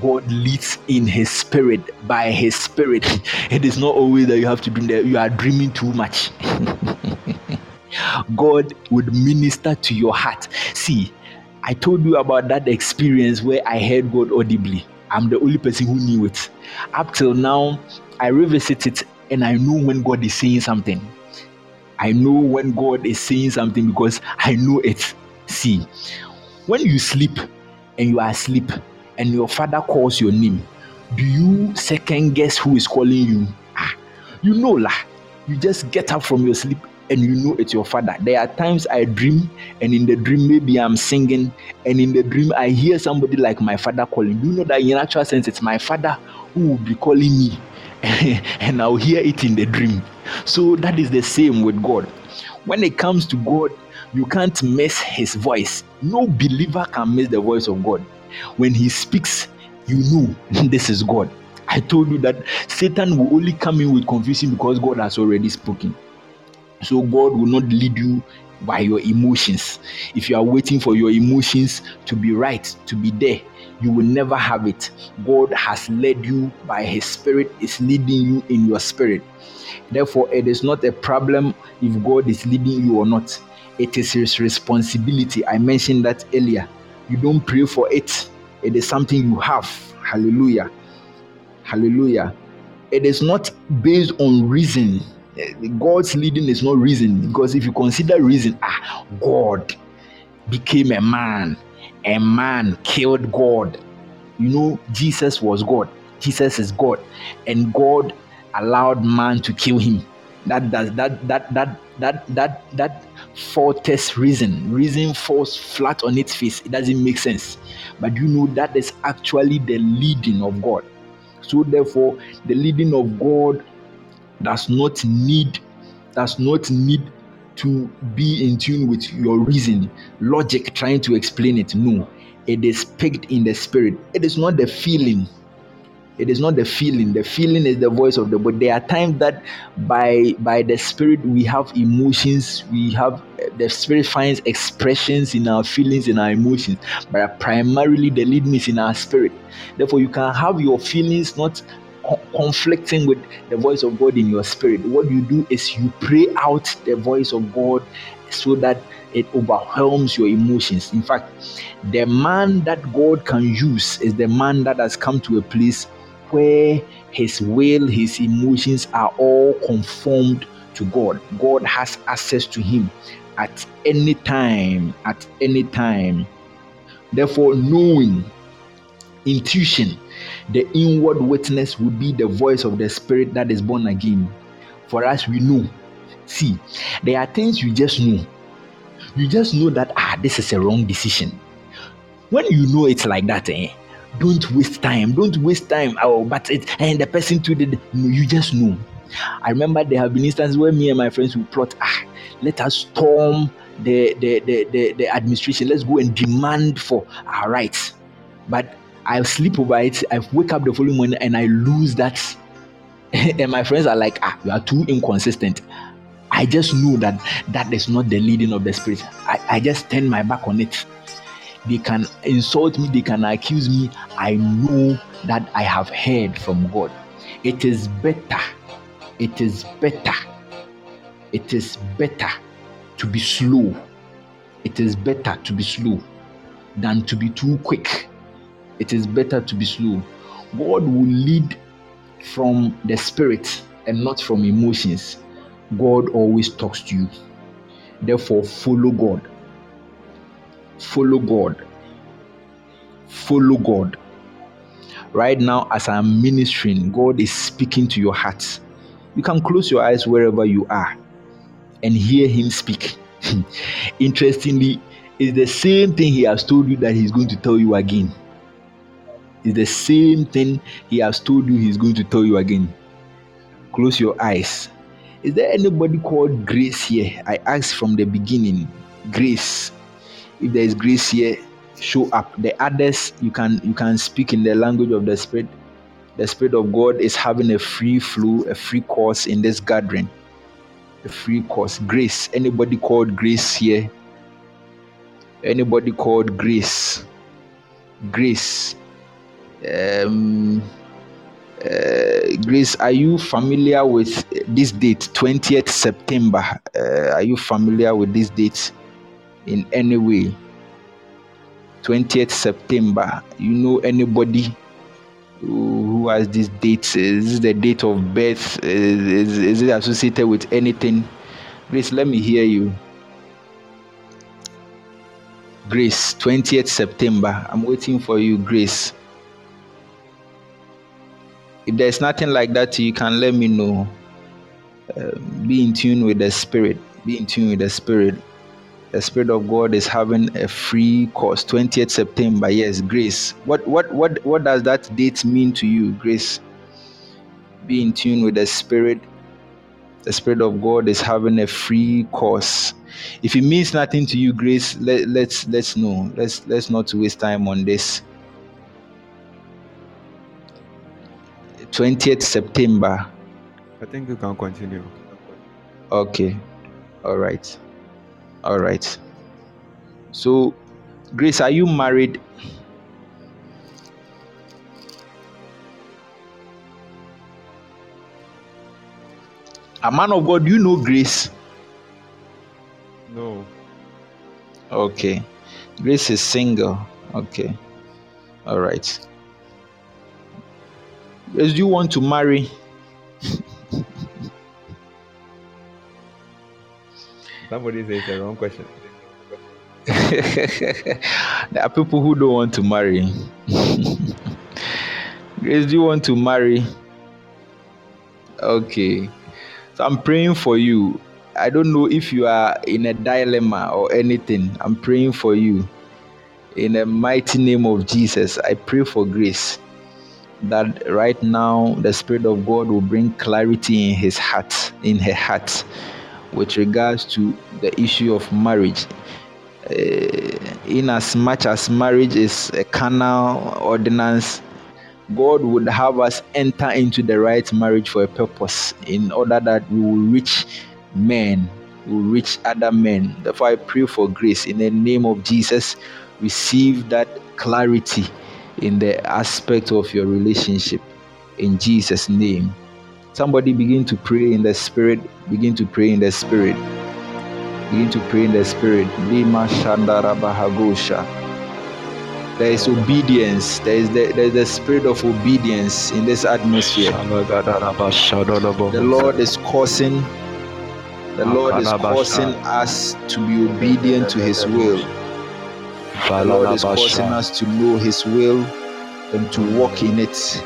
God leads in his spirit, by his spirit. It is not always that you have to dream, that you are dreaming too much. God would minister to your heart. See, I told you about that experience where I heard God audibly. I'm the only person who knew it. Up till now, I revisit it and I know when God is saying something. I know when God is saying something because I know it. See, when you sleep and you are asleep and your father calls your name, do you second guess who is calling you? You know lah. You just get up from your sleep and you know it's your father. There are times I dream, and in the dream maybe I'm singing, and in the dream I hear somebody like my father calling. You know that in actual sense it's my father who will be calling me, and I'll hear it in the dream. So that is the same with God. When it comes to God, you can't miss his voice. No believer can miss the voice of God. When he speaks, you know this is God. I told you that Satan will only come in with confusion because God has already spoken. So God will not lead you by your emotions. If you are waiting for your emotions to be right, to be there, you will never have it. God has led you by his Spirit, is leading you in your spirit. Therefore, it is not a problem if God is leading you or not. It is his responsibility. I mentioned that earlier. You don't pray for it. It is something you have. Hallelujah. Hallelujah. It is not based on reason. God's leading is not reason, because if you consider reason, God became a man. A man killed God. You know, Jesus was God. Jesus is God, and God allowed man to kill him. That falters reason. Reason falls flat on its face. It doesn't make sense. But you know that is actually the leading of God. So therefore, the leading of God does not need does not need to be in tune with your reason, logic, trying to explain it. No, it is picked in the spirit. It is not the feeling. It is not the feeling. The feeling is the voice of the body. There are times that by the spirit we have emotions. We have the spirit finds expressions in our feelings and our emotions, but primarily the leading is in our spirit. Therefore, you can have your feelings not conflicting with the voice of God in your spirit. What you do is you pray out the voice of God so that it overwhelms your emotions. In fact, the man that God can use is the man that has come to a place where his will, his emotions are all conformed to God. God has access to him at any time, at any time. Therefore, knowing, intuition, the inward witness will be the voice of the spirit that is born again. For us, we know. See, there are things you just know. You just know that, this is a wrong decision. When you know it's like that, don't waste time. Don't waste time. The person too did. You just know. I remember there have been instances where me and my friends would plot, let us storm the administration. Let's go and demand for our rights. But I sleep over it. I wake up the following morning and I lose that. And my friends are like, you are too inconsistent. I just know that is not the leading of the spirit. I just turn my back on it. They can insult me. They can accuse me. I know that I have heard from God. It is better. It is better. It is better to be slow. It is better to be slow than to be too quick. It is better to be slow. God will lead from the spirit and not from emotions. God always talks to you. Therefore, follow God. Follow God. Follow God. Right now, as I'm ministering, God is speaking to your heart. You can close your eyes wherever you are and hear Him speak. Interestingly, it's the same thing He has told you that He's going to tell you again. It's the same thing He has told you He's going to tell you again. Close your eyes. Is there anybody called Grace here? I asked from the beginning. Grace. If there is Grace here, show up. The others, you can speak in the language of the Spirit. The Spirit of God is having a free flow, a free course in this gathering. A free course. Grace. Anybody called Grace here? Anybody called Grace? Grace. Grace, are you familiar with this date, 20th September? Are you familiar with this date in any way? 20th September. You know anybody who has this date? Is this the date of birth? Is it associated with anything? Grace, let me hear you. Grace, 20th September. I'm waiting for you, Grace. If there's nothing like that, you can let me know. Be in tune with the Spirit. Be in tune with the Spirit. The Spirit of God is having a free course. 20th September. Yes, Grace. What does that date mean to you, Grace? Be in tune with the Spirit. The Spirit of God is having a free course. If it means nothing to you, Grace, let's know. Let's not waste time on this. 20th September. I think you can continue. Okay. All right. So, Grace, are you married? A man of God, do you know Grace? No. Okay. Grace is single. Okay. All right. Yes, do you want to marry? Somebody says the wrong question. There are people who don't want to marry. Grace, do you want to marry? Okay. So I'm praying for you. I don't know if you are in a dilemma or anything. I'm praying for you. In the mighty name of Jesus, I pray for Grace, that right now the Spirit of God will bring clarity in her heart. with regards to the issue of marriage. In as much as marriage is a carnal ordinance, God would have us enter into the right marriage for a purpose, in order that we will reach men, we will reach other men. Therefore, I pray for grace. In the name of Jesus, receive that clarity in the aspect of your relationship. In Jesus' name. Somebody begin to pray in the Spirit. Begin to pray in the Spirit. Begin to pray in the Spirit. Lima Shandara Bahagosha. There is obedience. There is the spirit of obedience in this atmosphere. The Lord is causing us to be obedient to His will. The Lord is causing us to know His will and to walk in it.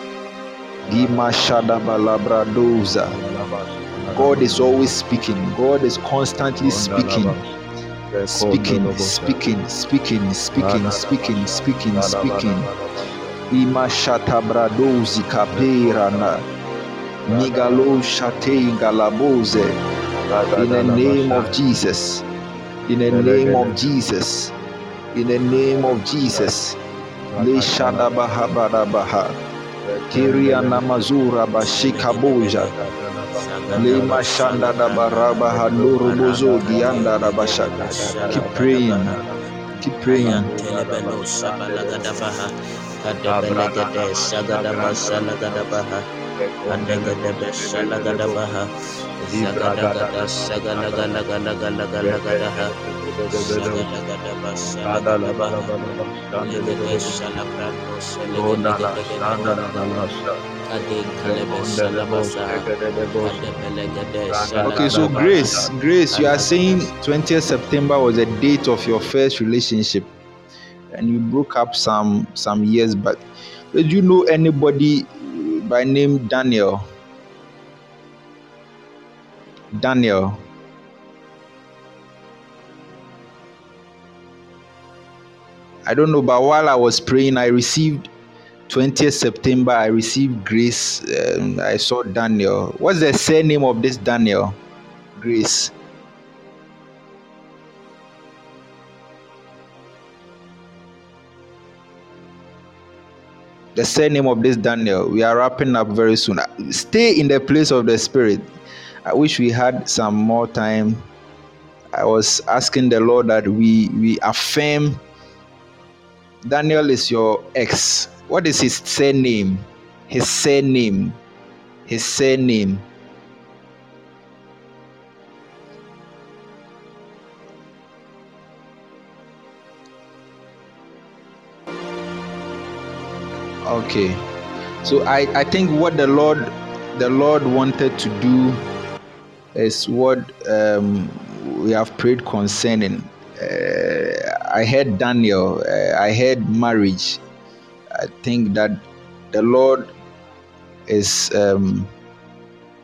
God is always speaking. God is constantly speaking. Ima shatabradozi kaperana, migalo shatei galabose. In the name of Jesus, in the name of Jesus, in the name of Jesus, le shadabahabarabaha, kiriana mazura bashikaboja. Lema shanda da baraba haluru bozo dianda da basha. Keep praying. Okay, so Grace, you are saying 20th September was the date of your first relationship, and you broke up some years back. Did you know anybody by name Daniel? Daniel. I don't know, but while I was praying, I received 20th September, I received Grace. I saw Daniel. What's the surname of this Daniel? Grace. The surname of this Daniel. We are wrapping up very soon. Stay in the place of the Spirit. I wish we had some more time. I was asking the Lord that we affirm. Daniel is your ex. What is his surname? His surname. Okay. So I think what the Lord wanted to do is what we have prayed concerning. I heard Daniel. I heard marriage. I think that the Lord is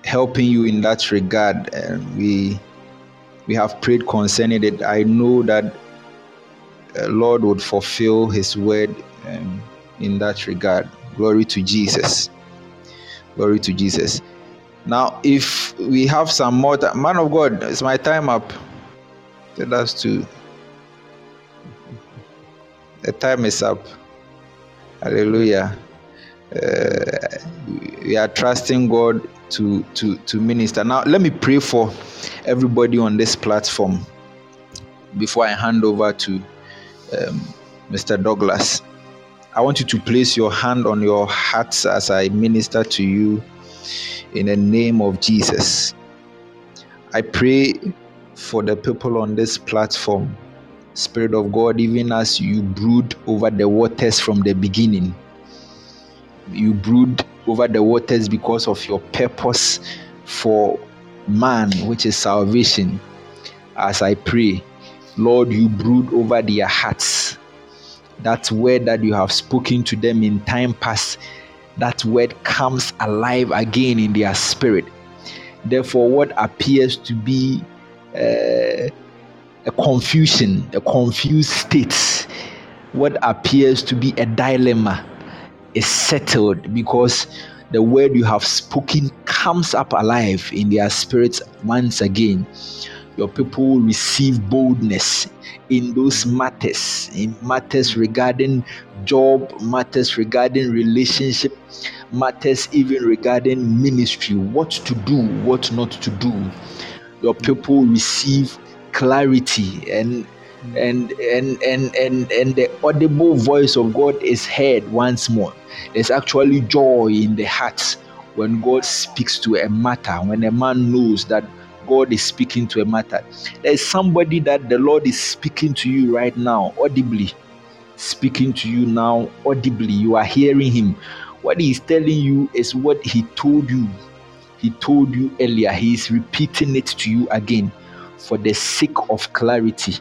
helping you in that regard, and we have prayed concerning it. I know that the Lord would fulfill His word in that regard. Glory to Jesus. Glory to Jesus. Now, if we have some more time, man of God, it's my time up. Tell us to. The time is up. Hallelujah. We are trusting God to minister. Now, let me pray for everybody on this platform before I hand over to Mr. Douglas. I want you to place your hand on your hearts as I minister to you in the name of Jesus. I pray for the people on this platform. Spirit of God, even as you brood over the waters from the beginning, you brood over the waters because of your purpose for man, which is salvation. As I pray, Lord, you brood over their hearts. That word that you have spoken to them in time past, that word comes alive again in their spirit. Therefore, what appears to be a confusion, a confused state, what appears to be a dilemma is settled because the word you have spoken comes up alive in their spirits once again. Your people receive boldness in those matters, in matters regarding job, matters regarding relationship, matters even regarding ministry, what to do, what not to do. Your people receive clarity and the audible voice of God is heard once more. There's actually joy in the heart when God speaks to a matter, when a man knows that God is speaking to a matter. There's somebody that the Lord is speaking to you right now, audibly. Speaking to you now, audibly. You are hearing him. What he is telling you is what he told you. He told you earlier. He is repeating it to you again for the sake of clarity.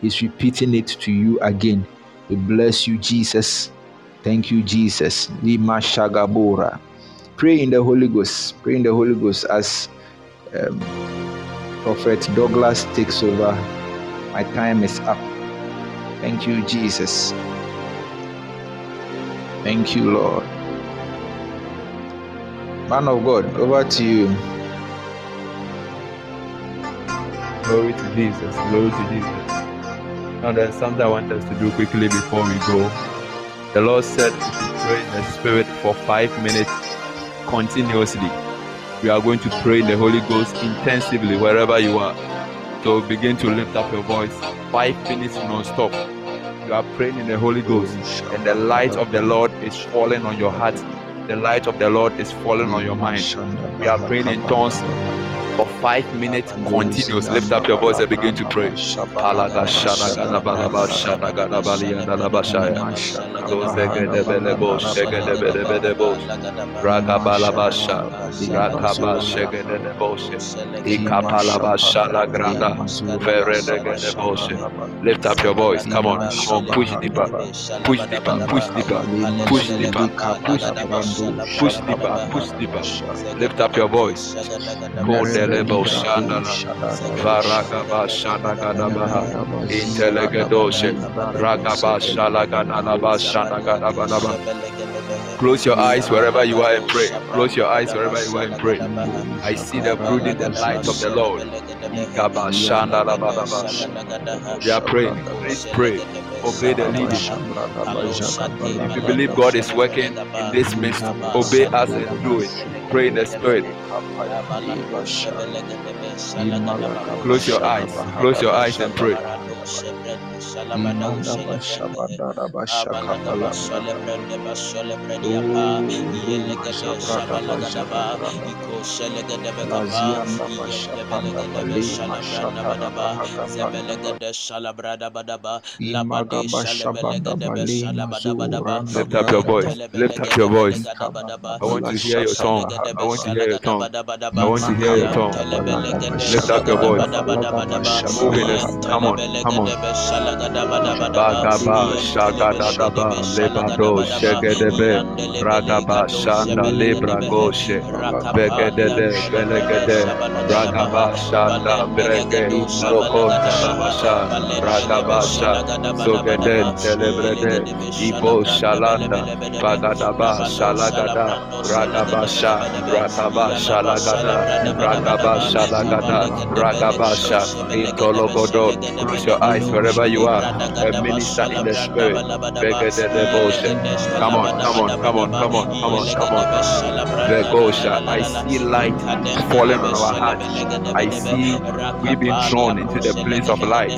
He's repeating it to you again. We bless you, Jesus. Thank you, Jesus. Pray in the Holy Ghost. Pray in the Holy Ghost as Prophet Douglas takes over. My time is up. Thank you, Jesus. Thank you, Lord. Man of God, over to you. Glory to Jesus. Glory to Jesus. Now there's something I want us to do quickly before we go. The Lord said we should pray in the Spirit for 5 minutes continuously. We are going to pray in the Holy Ghost intensively wherever you are. So begin to lift up your voice. 5 minutes non-stop. You are praying in the Holy Ghost and the light of the Lord is falling on your heart. The light of the Lord is falling on your mind. We are praying in tongues for 5 minutes continuous. Lift up your voice and begin to pray. Lift up your voice. Come on. Come on. Push deeper. Push deeper. Push deeper. Push deeper. Push deeper. Push deeper. Push deeper. Lift up your voice. Shana Varagaba Shana Ganabaha Intelegadoshe Ragaba Shalaganaba Shana Ganabanaba. Close your eyes wherever you are and pray. Close your eyes wherever you are and pray. I see the brooding the light of the Lord. We are praying. Please pray. Obey the leading. If you believe God is working in this midst, obey us and do it. Pray in the Spirit. Close your eyes. Close your eyes and pray. Lift up your voice. Lift up your voice. I want to hear your tongue. I want to hear your tongue. I want to hear your tongue. Lift up your voice. Come on. Come on. Eyes wherever you are, a minister in the Spirit. Come on, come on, come on, come on, come on, come on. I see light falling on our hearts. I see we've been drawn into the place of light.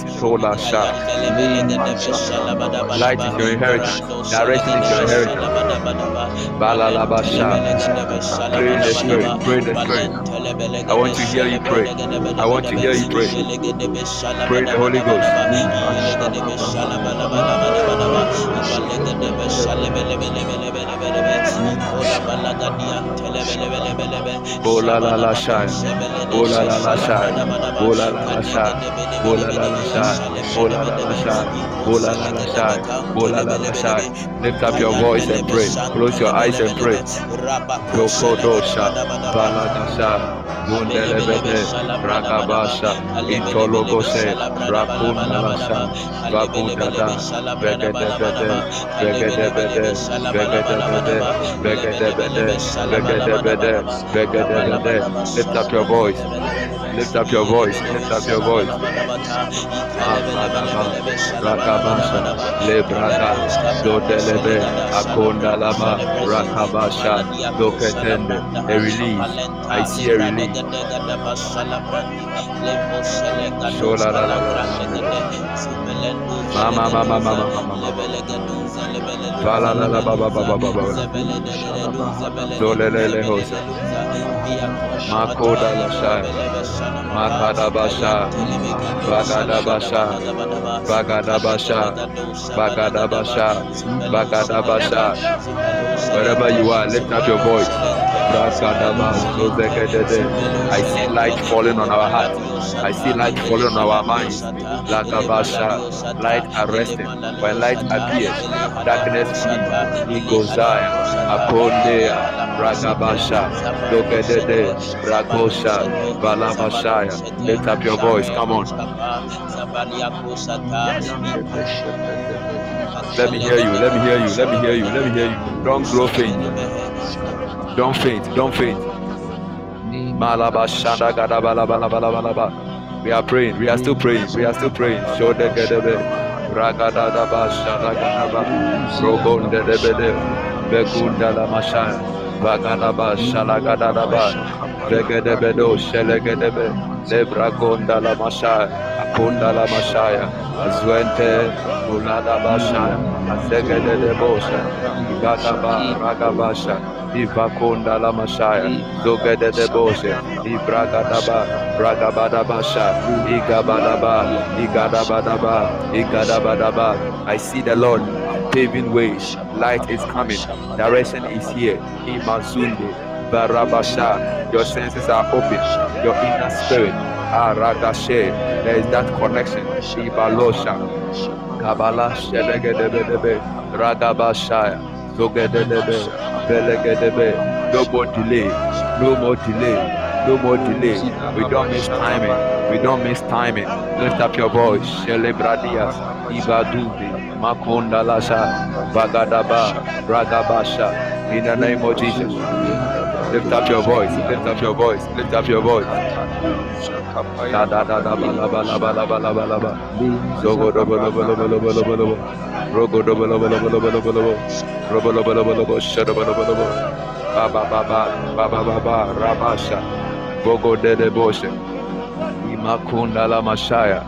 Light is your inheritance. Direction is your inheritance. Pray in the Spirit. Pray in the Spirit. I want to hear you pray. I want to hear you pray. Pray the Holy Ghost. Lift up your voice and pray. Close your eyes and pray. Rakabasha, Rapunasha, Rapunada, Vegeta, Lift up your voice. Lift up your voice. Lift up your voice. Rakabasha, Lebrada, Dotelebe, Akondalaba, Rakabasha, Doketende, a release. I see a release. Wherever you are, lift up your voice. I see light falling on our hearts. I see light falling on our minds. Light arrested. When light appears, darkness goes down. Upon Ragabasha, Dokedede, Ragosha, Balabashaya. Lift up your voice, come on. Let me hear you, let me hear you, let me hear you, let me hear you. Don't grow faint. Don't faint, don't faint. Malabashanda gadabala balabala. We are praying, we are still praying, we are still praying. Shodekedede, Ragadabashanda gadaba, Rogondedebede, Begundalabashaya. Bagadaba, Shalagadaba, Regedebedo, Shelegedebe, Lebragonda la Masha, Akonda la Mashaya, Azuente, Ulada Basha, Azegede de Bosha, Gadaba, Ragabasha, Ivakonda la Mashaya, Dogede de Boshe, Ibragadaba, Ragabadabasha, Igabadaba, Igadabadaba, Igadabadaba. I see the Lord paving ways, light is coming, direction is here. Imansunde, Barabasha, your senses are open, your inner spirit, Aragashe, there is that connection. Ibalosha, Kabala, Shelegedebe, Ragabashaya, Zogedebe, Belegedebe, no more delay, no more delay. No more delay. We don't miss timing. We don't miss timing. Lift up your voice. Celebradias, Ibadubi, Makonda Lasha, Bagadaba, Ragabasha. In the name of Jesus. Lift up your voice. Lift up your voice. Lift up your voice. Rabasha. Bogo de Deboshe, Imakunda la Mashaya,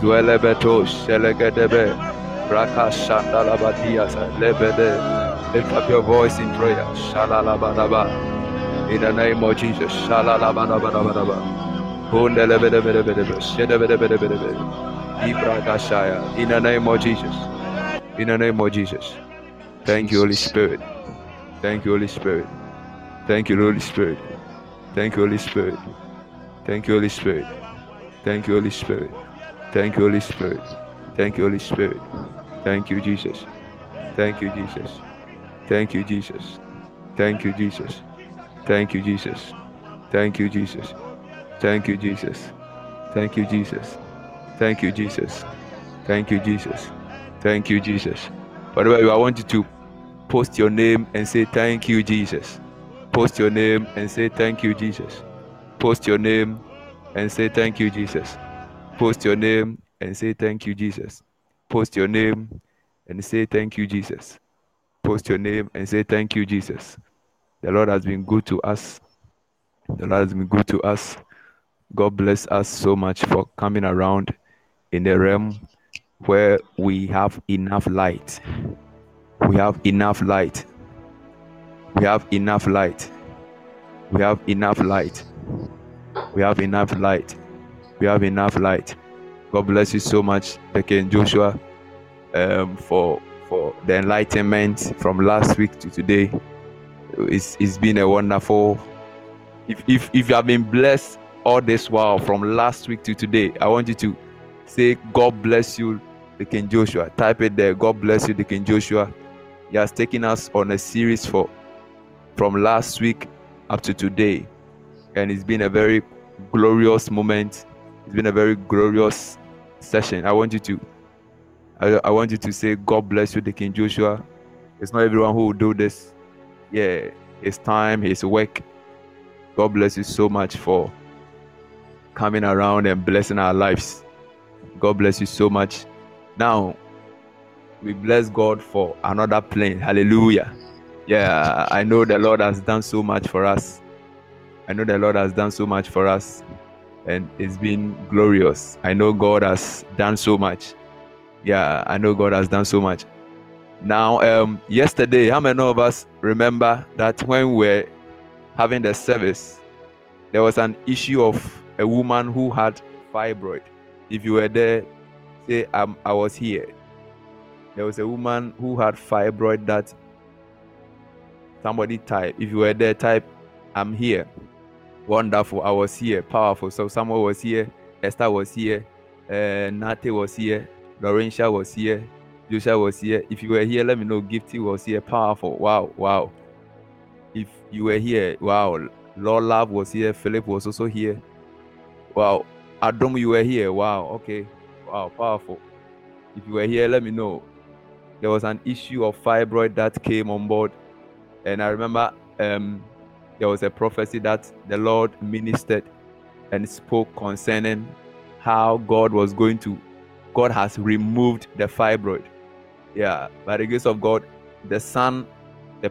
Duelebeto, Selegedebe, Rakashanda la Batias, Lebede. Lift up your voice in prayer, Shalalabadaba, in the name of Jesus, Shalalabadabadabadaba, Hundelebedebedebe, Shedebedebedebe, Ibrakashaya, in the name of Jesus, in the name of Jesus. Thank you, Holy Spirit. Thank you, Holy Spirit. Thank you, Holy Spirit. Thank you, Holy Spirit. Thank you, Holy Spirit. Thank you, Holy Spirit. Thank you, Holy Spirit. Thank you, Holy Spirit. Thank you, Jesus. Thank you, Jesus. Thank you, Jesus. Thank you, Jesus. Thank you, Jesus. Thank you, Jesus. Thank you, Jesus. Thank you, Jesus. Thank you, Jesus. Thank you, Jesus. Thank you, Jesus. Whatever, I want you to post your name and say, thank you, Jesus. Post your name and say thank you, Jesus. Post your name and say thank you, Jesus. Post your name and say thank you, Jesus. Post your name and say thank you, Jesus. Post your name and say thank you, Jesus. The Lord has been good to us. The Lord has been good to us. God bless us so much for coming around in the realm where we have enough light. We have enough light. We have enough light. We have enough light. We have enough light. We have enough light. God bless you so much, Becky and Joshua, for the enlightenment from last week to today. It's been a wonderful. If you have been blessed all this while from last week to today, I want you to say God bless you, Becky and Joshua. Type it there. God bless you, Becky and Joshua. He has taken us on a series from last week up to today, and it's been a very glorious moment. It's been a very glorious session. I want you to I want you to say, God bless you, Deacon Joshua. It's not everyone who will do this. Yeah, his time, his work. God bless you so much for coming around and blessing our lives. God bless you so much. Now, we bless God for another plane. Hallelujah. Yeah, I know the Lord has done so much for us. I know the Lord has done so much for us. And it's been glorious. I know God has done so much. Yeah, I know God has done so much. Now, yesterday, how many of us remember that when we were having the service, there was an issue of a woman who had fibroid? If you were there, say, I was here. There was a woman who had fibroid that somebody typed. If you were there, type, I'm here. Wonderful, I was here. Powerful. So someone was here. Esther was here. Nate was here. Laurentia was here. Joshua was here. If you were here, let me know. Gifty was here. Powerful. Wow, wow. If you were here, wow. Lord Love was here. Philip was also here. Wow. Adam, you were here. Wow. Okay. Wow. Powerful. If you were here, let me know. There was an issue of fibroid that came on board. And I remember there was a prophecy that the Lord ministered and spoke concerning how God has removed the fibroid. Yeah, by the grace of God, the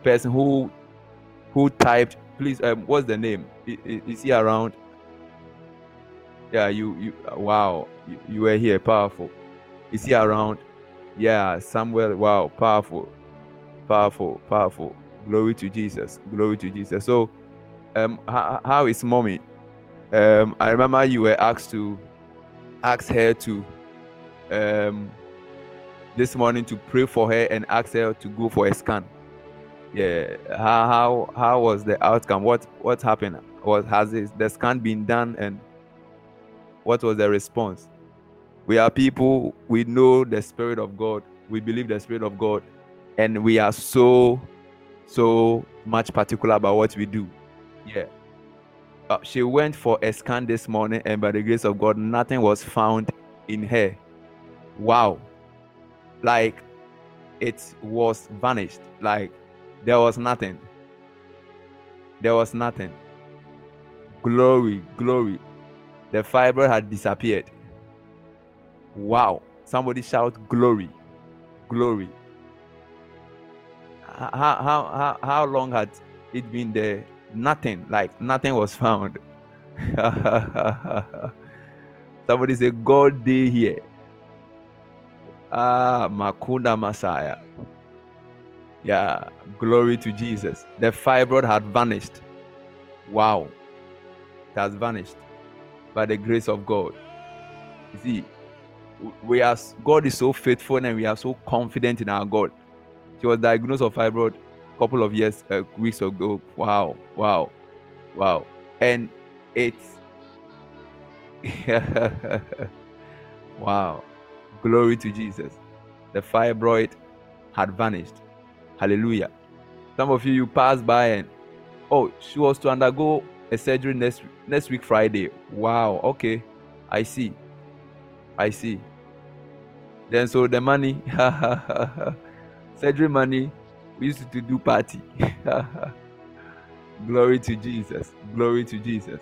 person who typed, please, what's the name? Is he around? Yeah, you wow, you were here, powerful. Is he around? Yeah, somewhere, wow, powerful, powerful, powerful. Glory to Jesus, glory to Jesus. So, how is mommy? I remember you were asked to ask her to this morning to pray for her and ask her to go for a scan. Yeah, how was the outcome? What happened? Has the scan been done, and what was the response? We are people, we know the Spirit of God, we believe the Spirit of God, and we are so much particular about what we do. Yeah, she went for a scan this morning, and by the grace of God, nothing was found in her. Wow, like it was vanished, like there was nothing. Glory. The fiber had disappeared. Wow, somebody shout glory. How long had it been there? Nothing, like nothing was found. Somebody say, God day here. Makunda Messiah. Yeah, glory to Jesus. The fibroid had vanished. Wow, it has vanished by the grace of God. You see, God is so faithful, and we are so confident in our God. She was diagnosed with fibroid a couple of weeks ago. Wow, and it's wow. Glory to Jesus. The fibroid had vanished. Hallelujah. Some of you passed by and, she was to undergo a surgery next week Friday. Wow, okay. I see. Then so the money, surgery money, we used to do party. Glory to Jesus. Glory to Jesus.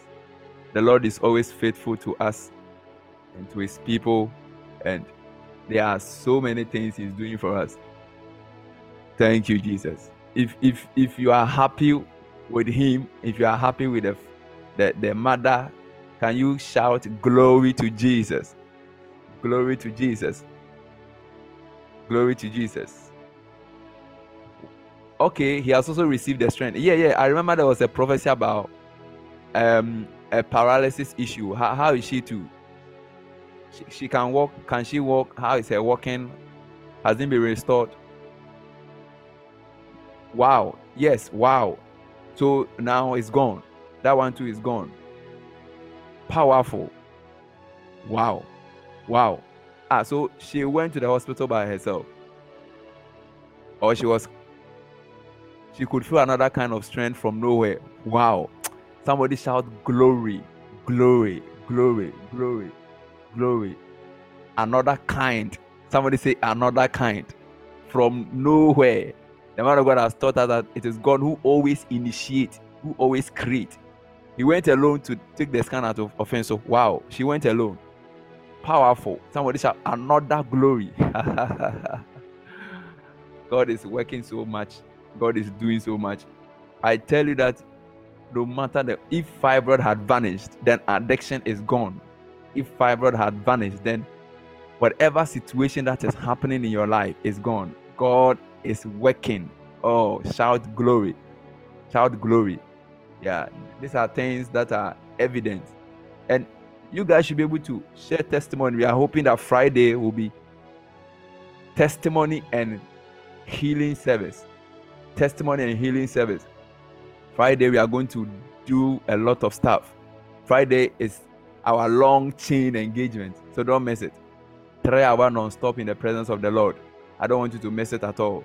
The Lord is always faithful to us and to his people, and there are so many things he's doing for us. Thank you, Jesus. If you are happy with him, if you are happy with the mother, can you shout glory to Jesus? Glory to Jesus. Glory to Jesus. Okay, he has also received the strength. Yeah. I remember there was a prophecy about a paralysis issue. How is she to? She can walk. Can she walk? How is her walking? Has it been restored? Wow. Yes. Wow. So now it's gone. That one too is gone. Powerful. Wow. So she went to the hospital by herself. Or she could feel another kind of strength from nowhere. Wow. Somebody shout glory. Another kind. Somebody say another kind. From nowhere, the man of God has taught us that it is God who always initiates, who always creates. He went alone to take the scan out of offense. So, wow, she went alone. Powerful. Somebody shout another glory. God is working so much. God is doing so much. I tell you that no matter that, if fibroid had vanished, then addiction is gone. If fibroid had vanished, then whatever situation that is happening in your life is gone. God is working. Oh, shout glory. Shout glory. Yeah, these are things that are evident. And you guys should be able to share testimony. We are hoping that Friday will be testimony and healing service. Testimony and healing service. Friday, we are going to do a lot of stuff. Friday is our long chain engagement. So don't miss it. 3 hours non-stop in the presence of the Lord. I don't want you to miss it at all.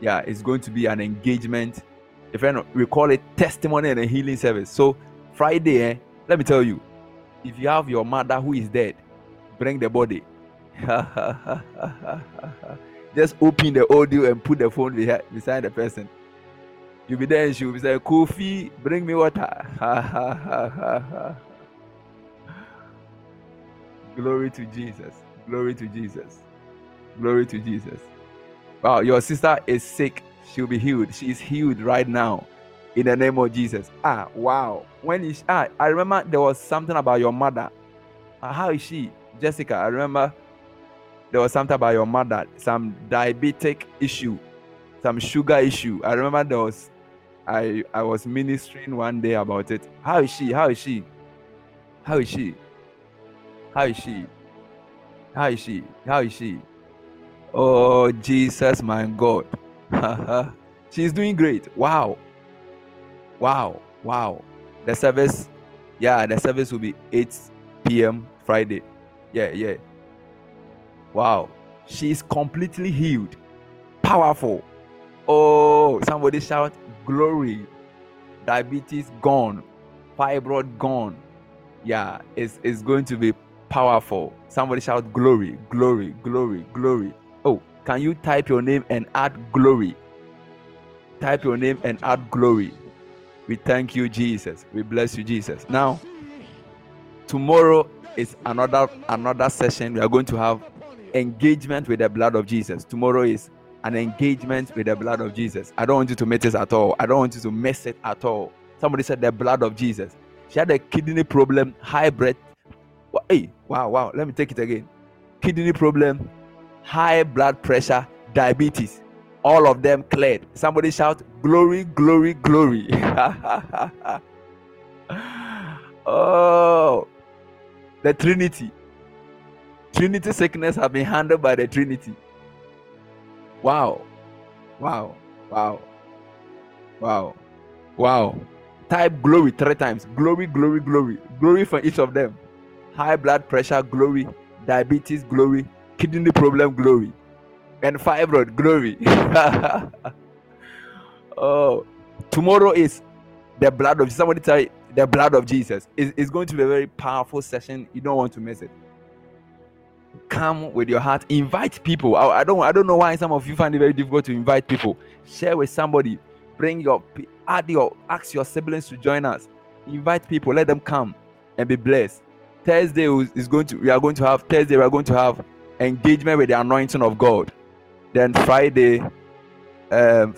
Yeah, it's going to be an engagement. If we call it testimony and a healing service. So Friday, let me tell you, if you have your mother who is dead, bring the body. Just open the audio and put the phone beside the person. You'll be there and she'll be saying, Kofi, bring me water. Glory to Jesus. Glory to Jesus. Glory to Jesus. Wow, your sister is sick. She'll be healed. She is healed right now in the name of Jesus. Ah, wow. I remember there was something about your mother. How is she? Jessica, I remember there was something about your mother. Some diabetic issue. Some sugar issue. I remember there was, I was ministering one day about it. How is she? How is she? How is she? How is she? How is she? How is she? Oh, Jesus, my God. She's doing great. Wow. Wow. Wow. The service, the service will be 8 p.m. Friday. Yeah. Wow. She's completely healed. Powerful. Oh, somebody shout, glory. Diabetes gone. Fibroid gone. Yeah, it's going to be powerful. Somebody shout glory, glory, glory, glory. Oh, can you type your name and add glory? Type your name and add glory. We thank you, Jesus. We bless you, Jesus. Now, tomorrow is another session. We are going to have engagement with the blood of Jesus. Tomorrow is an engagement with the blood of Jesus. I don't want you to miss it at all. I don't want you to miss it at all. Somebody said the blood of Jesus. She had a kidney problem, high blood. Hey, wow, let me take it again. Kidney problem, high blood pressure, diabetes, all of them cleared. Somebody shout, glory, glory, glory. Oh, the Trinity. Trinity sickness have been handled by the Trinity. Wow. Type glory 3 times. Glory, glory, glory. Glory for each of them. High blood pressure, glory. Diabetes, glory. Kidney problem, glory. And fibroid, glory. Oh, tomorrow is the blood of Jesus. Somebody tell you, the blood of Jesus. It's going to be a very powerful session. You don't want to miss it. Come with your heart. Invite people. I don't know why some of you find it very difficult to invite people. Share with somebody. Ask your siblings to join us. Invite people. Let them come and be blessed. Thursday we are going to have engagement with the anointing of God. Then Friday we are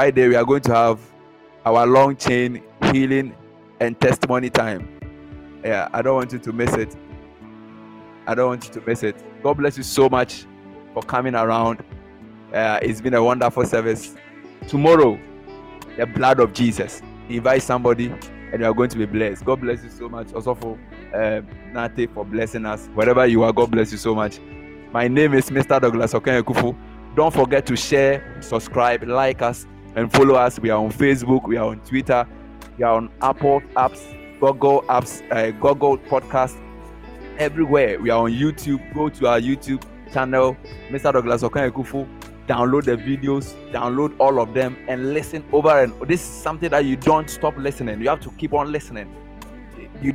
going to have our long chain healing and testimony time. Yeah, I don't want you to miss it. God bless you so much for coming around. It's been a wonderful service. Tomorrow, the blood of Jesus. Invite somebody. And you are going to be blessed. God bless you so much. Also for Nate for blessing us. Wherever you are, God bless you so much. My name is Mr. Douglas Okenyekufu. Don't forget to share, subscribe, like us, and follow us. We are on Facebook. We are on Twitter. We are on Apple apps, Google apps, Google Podcast. Everywhere. We are on YouTube. Go to our YouTube channel, Mr. Douglas Okenyekufu. Download the videos, download all of them, and listen over. And this is something that you don't stop listening. You have to keep on listening. You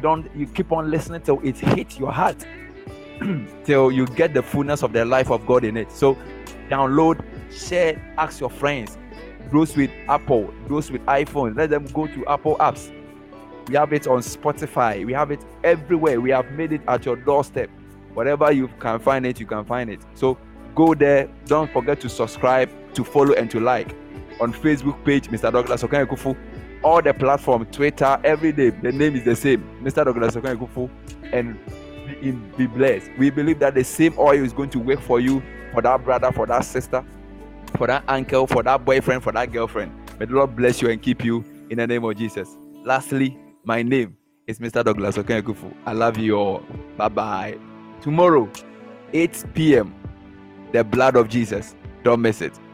keep on listening till it hits your heart. till you get the fullness of the life of God in it. So download, share, ask your friends. Those with Apple, those with iPhone, let them go to Apple apps. We have it on Spotify. We have it everywhere. We have made it at your doorstep. Wherever you can find it, you can find it. So go there. Don't forget to subscribe, to follow, and to like. On Facebook page, Mr. Douglas Okan-Ekufu. All the platform, Twitter, every day, the name is the same, Mr. Douglas Okan-Ekufu. And be blessed. We believe that the same oil is going to work for you, for that brother, for that sister, for that uncle, for that boyfriend, for that girlfriend. May the Lord bless you and keep you in the name of Jesus. Lastly, my name is Mr. Douglas Okan-Ekufu. I love you all. Bye-bye. Tomorrow, 8 p.m., the blood of Jesus. Don't miss it.